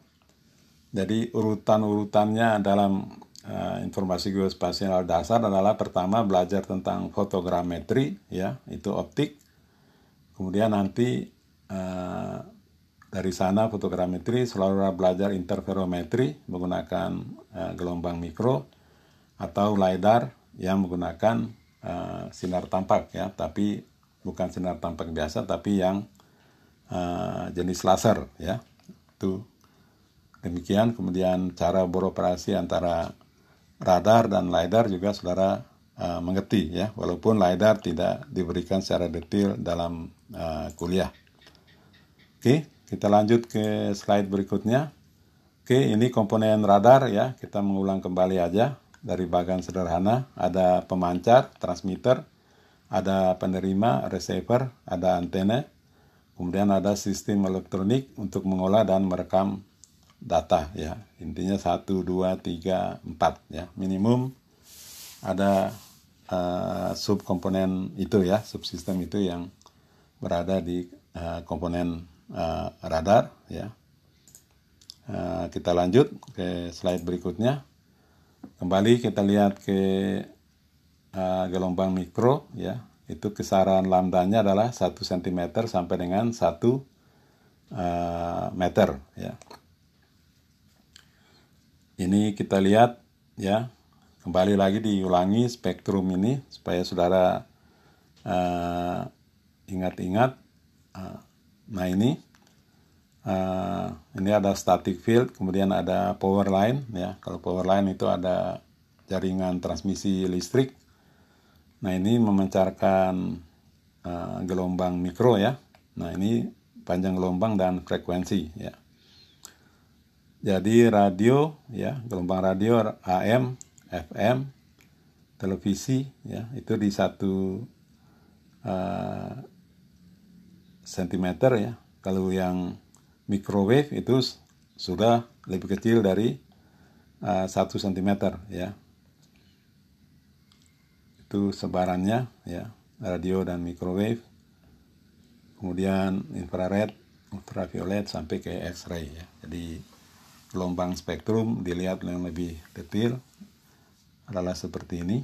Jadi urutan-urutannya dalam Uh, informasi geospasial dasar adalah pertama belajar tentang fotogrametri, ya, itu optik. Kemudian nanti uh, dari sana fotogrametri, selalu belajar interferometri menggunakan uh, gelombang mikro atau LiDAR yang menggunakan uh, sinar tampak, ya, tapi bukan sinar tampak biasa, tapi yang uh, jenis laser, ya. Itu demikian. Kemudian cara beroperasi antara radar dan LiDAR juga saudara uh, mengerti ya, walaupun LiDAR tidak diberikan secara detail dalam uh, kuliah. Oke, kita lanjut ke slide berikutnya. Oke, ini komponen radar ya, kita mengulang kembali aja dari bagan sederhana. Ada pemancar, transmitter, ada penerima, receiver, ada antena, kemudian ada sistem elektronik untuk mengolah dan merekam data ya. Intinya satu, dua, tiga, empat ya, minimum ada uh, subkomponen itu ya, subsistem itu yang berada di uh, komponen uh, radar ya. Uh, kita lanjut ke slide berikutnya. Kembali kita lihat ke Uh, gelombang mikro ya, itu kisaran lambdanya adalah satu sentimeter sampai dengan satu meter ya. Ini kita lihat ya, kembali lagi diulangi spektrum ini supaya saudara uh, ingat-ingat. Uh, nah ini uh, ini ada static field, kemudian ada power line ya. Kalau power line itu ada jaringan transmisi listrik. Nah ini memancarkan uh, gelombang mikro ya. Nah ini panjang gelombang dan frekuensi ya. Jadi radio ya, gelombang radio A M, F M, televisi ya, itu di satu uh, sentimeter ya. Kalau yang microwave itu sudah lebih kecil dari uh, satu sentimeter ya. Itu sebarannya ya, radio dan microwave, kemudian infrared, ultraviolet sampai ke X-ray ya. Jadi gelombang spektrum dilihat yang lebih detail adalah seperti ini.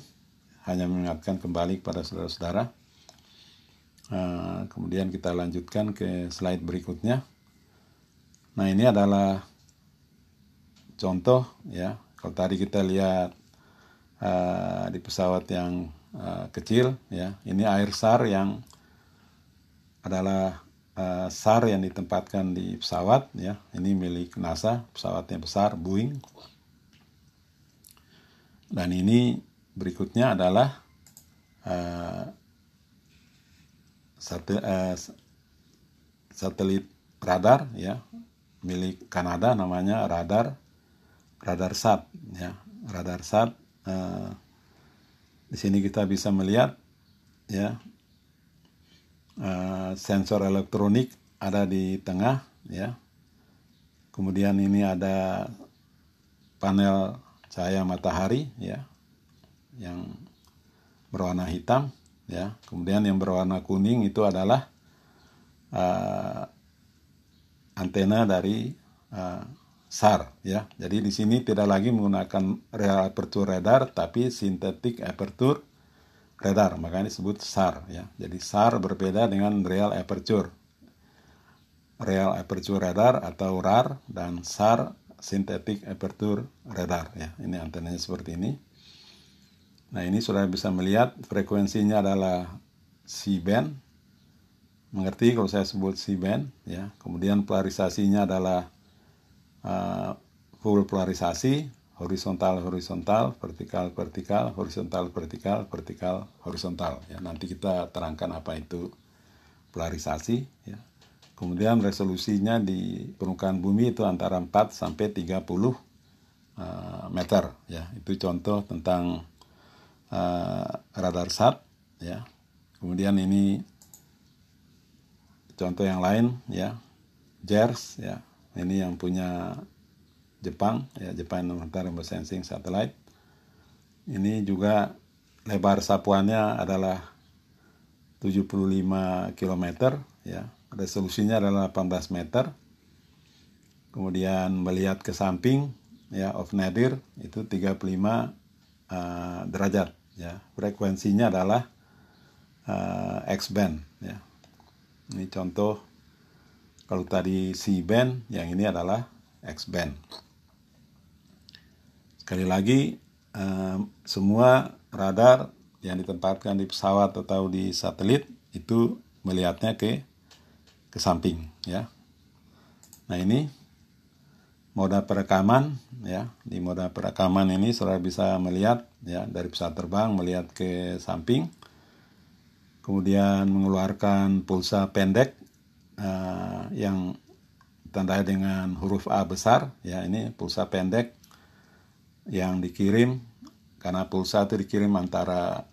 Hanya mengingatkan kembali kepada saudara-saudara. Uh, kemudian kita lanjutkan ke slide berikutnya. Nah ini adalah contoh ya. Kalau tadi kita lihat uh, di pesawat yang Uh, kecil ya, ini air S A R yang adalah uh, S A R yang ditempatkan di pesawat ya. Ini milik NASA, pesawatnya besar, Boeing. Dan ini berikutnya adalah uh, satel, uh, satelit radar ya, milik Kanada, namanya radar Radarsat ya. Radarsat uh, di sini kita bisa melihat ya, uh, sensor elektronik ada di tengah ya. Kemudian ini ada panel cahaya matahari ya, yang berwarna hitam ya. Kemudian yang berwarna kuning itu adalah uh, antena dari uh, S A R ya. Jadi di sini tidak lagi menggunakan real aperture radar tapi synthetic aperture radar, makanya disebut S A R ya. Jadi S A R berbeda dengan real aperture. Real aperture radar atau R A R dan S A R synthetic aperture radar ya. Ini antenanya seperti ini. Nah, ini sudah bisa melihat frekuensinya adalah C-band. Mengerti kalau saya sebut C-band ya. Kemudian polarisasinya adalah Uh, full polarisasi, horizontal horizontal, vertikal vertikal, horizontal vertikal, vertikal horizontal ya. Nanti kita terangkan apa itu polarisasi ya. Kemudian resolusinya di permukaan bumi itu antara empat sampai tiga puluh uh, meter ya. Itu contoh tentang uh, Radarsat ya. Kemudian ini contoh yang lain ya, JERS ya. Ini yang punya Jepang ya, Jepang Remote Sensing Satellite. Ini juga lebar sapuannya adalah tujuh puluh lima kilometer ya. Resolusinya adalah delapan belas meter. Kemudian melihat ke samping ya, off nadir itu tiga puluh lima uh, derajat ya. Frekuensinya adalah uh, X band ya. Ini contoh. Kalau tadi C-band, yang ini adalah X-band. Sekali lagi, eh, semua radar yang ditempatkan di pesawat atau di satelit itu melihatnya ke ke samping ya. Nah ini moda perekaman ya. Di moda perekaman ini saudara bisa melihat ya, dari pesawat terbang melihat ke samping, kemudian mengeluarkan pulsa pendek uh, yang ditandai dengan huruf A besar ya. Ini pulsa pendek yang dikirim, karena pulsa itu dikirim antara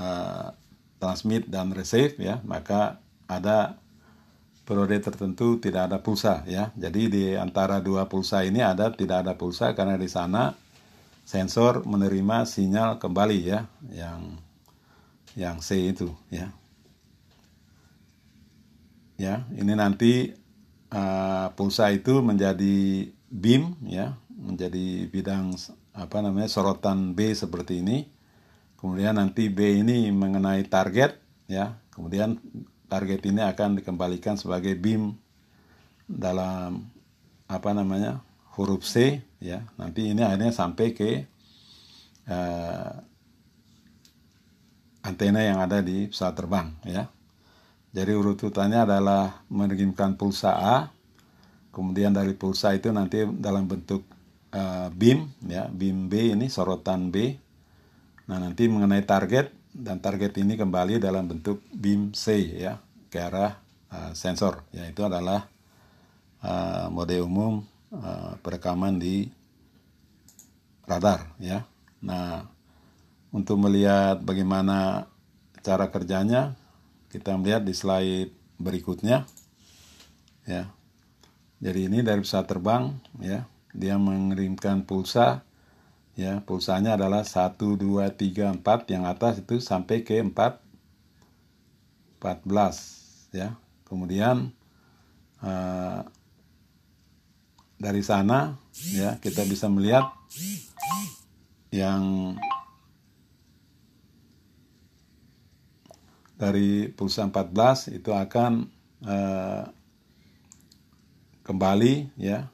uh, transmit dan receive ya, maka ada periode tertentu tidak ada pulsa ya. Jadi di antara dua pulsa ini ada tidak ada pulsa, karena di sana sensor menerima sinyal kembali ya, yang yang C itu ya. Ya, ini nanti uh, pulsa itu menjadi beam ya, menjadi bidang apa namanya sorotan B seperti ini. Kemudian nanti B ini mengenai target ya. Kemudian target ini akan dikembalikan sebagai beam dalam apa namanya huruf C ya. Nanti ini akhirnya sampai ke uh, antena yang ada di pesawat terbang ya. Jadi urutannya adalah mengirimkan pulsa A, kemudian dari pulsa itu nanti dalam bentuk uh, beam ya, beam B ini sorotan B. Nah nanti mengenai target, dan target ini kembali dalam bentuk beam C ya, ke arah uh, sensor ya. Itu adalah uh, mode umum uh, perekaman di radar ya. Nah untuk melihat bagaimana cara kerjanya, kita melihat di slide berikutnya ya. Jadi ini dari pesawat terbang ya, dia mengirimkan pulsa ya, pulsanya adalah satu, dua, tiga, empat, yang atas itu sampai ke empat, empat belas ya. Kemudian uh, dari sana ya kita bisa melihat yang dari pulsa empat belas itu akan uh, kembali ya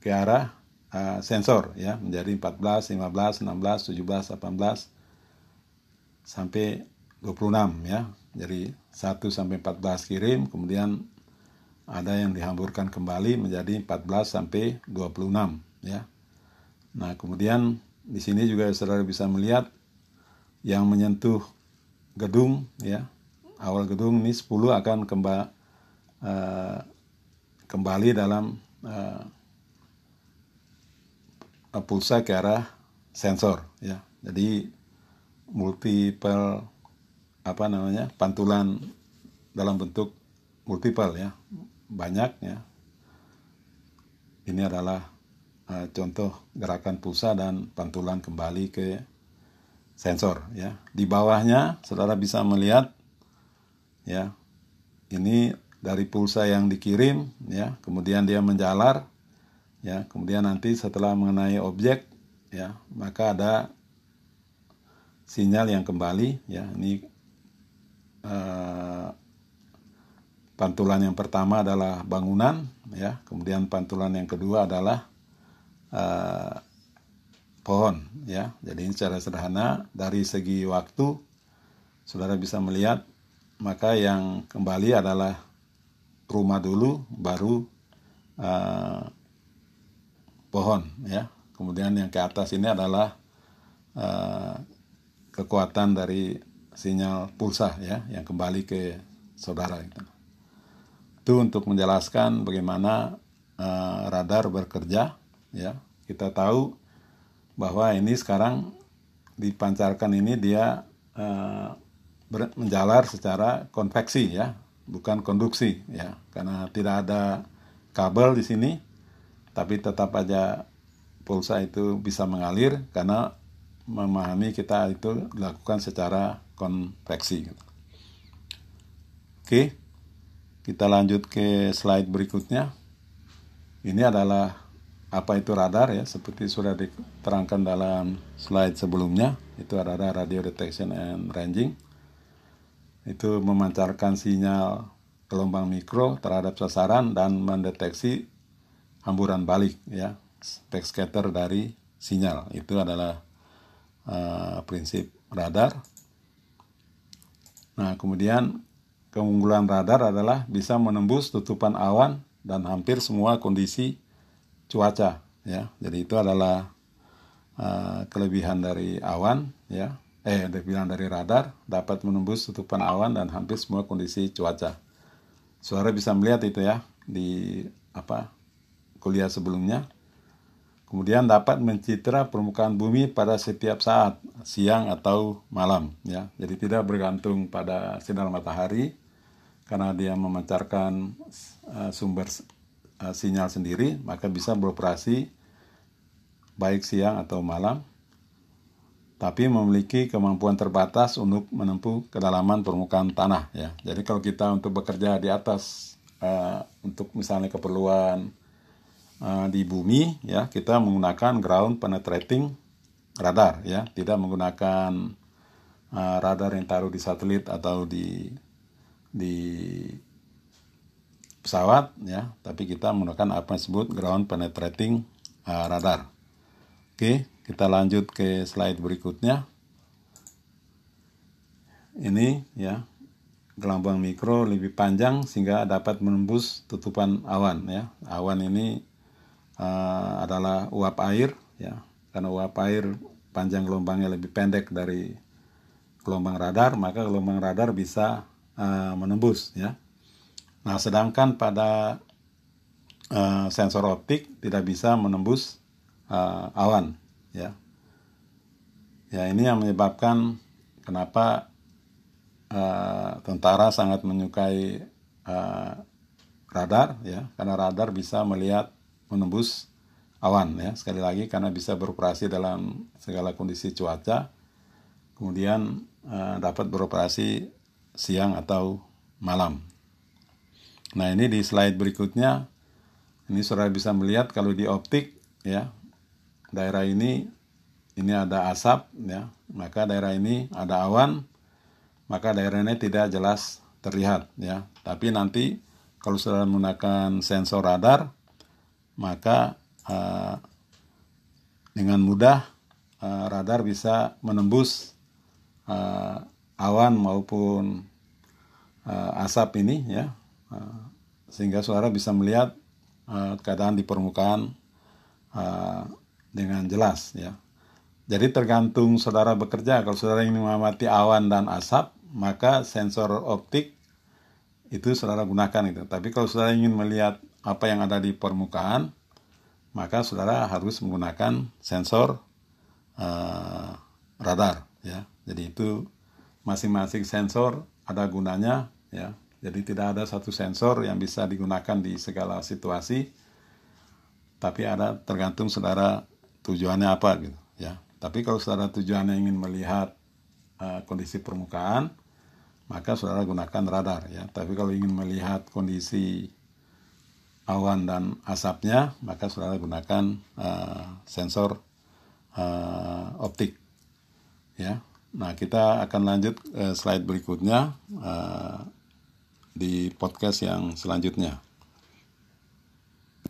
ke arah Uh, sensor ya, menjadi empat belas, lima belas, enam belas, tujuh belas, delapan belas sampai dua puluh enam ya. Jadi satu sampai empat belas kirim, kemudian ada yang dihamburkan kembali menjadi empat belas sampai dua puluh enam ya. Nah, kemudian di sini juga saudara bisa melihat yang menyentuh gedung ya. Awal gedung ini sepuluh akan kemba, uh, kembali dalam uh, pulsa ke arah sensor ya. Jadi multiple apa namanya pantulan dalam bentuk multiple ya, banyak ya. Ini adalah uh, contoh gerakan pulsa dan pantulan kembali ke sensor ya. Di bawahnya saudara bisa melihat ya, ini dari pulsa yang dikirim ya, kemudian dia menjalar ya, kemudian nanti setelah mengenai objek ya, maka ada sinyal yang kembali ya. Ini eh, pantulan yang pertama adalah bangunan ya, kemudian pantulan yang kedua adalah eh, pohon ya. Jadi secara sederhana dari segi waktu saudara bisa melihat, maka yang kembali adalah rumah dulu, baru eh, pohon ya. Kemudian yang ke atas ini adalah uh, kekuatan dari sinyal pulsa ya, yang kembali ke saudara gitu. Itu untuk menjelaskan bagaimana uh, radar bekerja ya. Kita tahu bahwa ini sekarang dipancarkan ini dia uh, menjalar secara konveksi ya, bukan konduksi ya, karena tidak ada kabel di sini. Tapi tetap aja pulsa itu bisa mengalir, karena memahami kita itu dilakukan secara konveksi. Oke, kita lanjut ke slide berikutnya. Ini adalah apa itu radar ya, seperti sudah diterangkan dalam slide sebelumnya. Itu radar, radio detection and ranging. Itu memancarkan sinyal gelombang mikro terhadap sasaran dan mendeteksi hamburan balik ya, backscatter dari sinyal. Itu adalah uh, prinsip radar. Nah kemudian keunggulan radar adalah bisa menembus tutupan awan dan hampir semua kondisi cuaca, ya. Jadi itu adalah uh, kelebihan dari awan, ya. Eh, kelebihan dari radar dapat menembus tutupan awan dan hampir semua kondisi cuaca. Saudara bisa melihat itu, ya, di apa kuliah sebelumnya. Kemudian dapat mencitra permukaan bumi pada setiap saat, siang atau malam, ya. Jadi tidak bergantung pada sinar matahari karena dia memancarkan uh, sumber uh, sinyal sendiri, maka bisa beroperasi baik siang atau malam, tapi memiliki kemampuan terbatas untuk menempuh kedalaman permukaan tanah, ya. Jadi kalau kita untuk bekerja di atas uh, untuk misalnya keperluan di bumi, ya, kita menggunakan ground penetrating radar, ya, tidak menggunakan uh, radar yang taruh di satelit atau di di pesawat, ya, tapi kita menggunakan apa yang disebut ground penetrating uh, radar. Oke, kita lanjut ke slide berikutnya. Ini, ya, gelombang mikro lebih panjang sehingga dapat menembus tutupan awan, ya. Awan ini Uh, adalah uap air, ya, karena uap air panjang gelombangnya lebih pendek dari gelombang radar, maka gelombang radar bisa uh, menembus, ya. Nah, sedangkan pada uh, sensor optik tidak bisa menembus uh, awan, ya. Ya, ini yang menyebabkan kenapa uh, tentara sangat menyukai uh, radar, ya, karena radar bisa melihat menembus awan, ya, sekali lagi karena bisa beroperasi dalam segala kondisi cuaca, kemudian eh, dapat beroperasi siang atau malam. Nah, ini di slide berikutnya, ini saudara bisa melihat kalau di optik, ya, daerah ini ini ada asap, ya, maka daerah ini ada awan, maka daerah ini tidak jelas terlihat, ya. Tapi nanti kalau saudara menggunakan sensor radar, maka uh, dengan mudah uh, radar bisa menembus uh, awan maupun uh, asap ini, ya, uh, sehingga saudara bisa melihat uh, keadaan di permukaan uh, dengan jelas, ya. Jadi tergantung saudara bekerja. Kalau saudara ingin mengamati awan dan asap, maka sensor optik itu saudara gunakan itu. Tapi kalau saudara ingin melihat apa yang ada di permukaan, maka saudara harus menggunakan sensor uh, radar, ya. Jadi itu masing-masing sensor ada gunanya, ya. Jadi tidak ada satu sensor yang bisa digunakan di segala situasi, tapi ada tergantung saudara tujuannya apa, gitu, ya. Tapi kalau saudara tujuannya ingin melihat uh, kondisi permukaan, maka saudara gunakan radar, ya. Tapi kalau ingin melihat kondisi awan dan asapnya, maka saudara gunakan uh, sensor uh, optik, ya. Nah, kita akan lanjut uh, slide berikutnya uh, di podcast yang selanjutnya.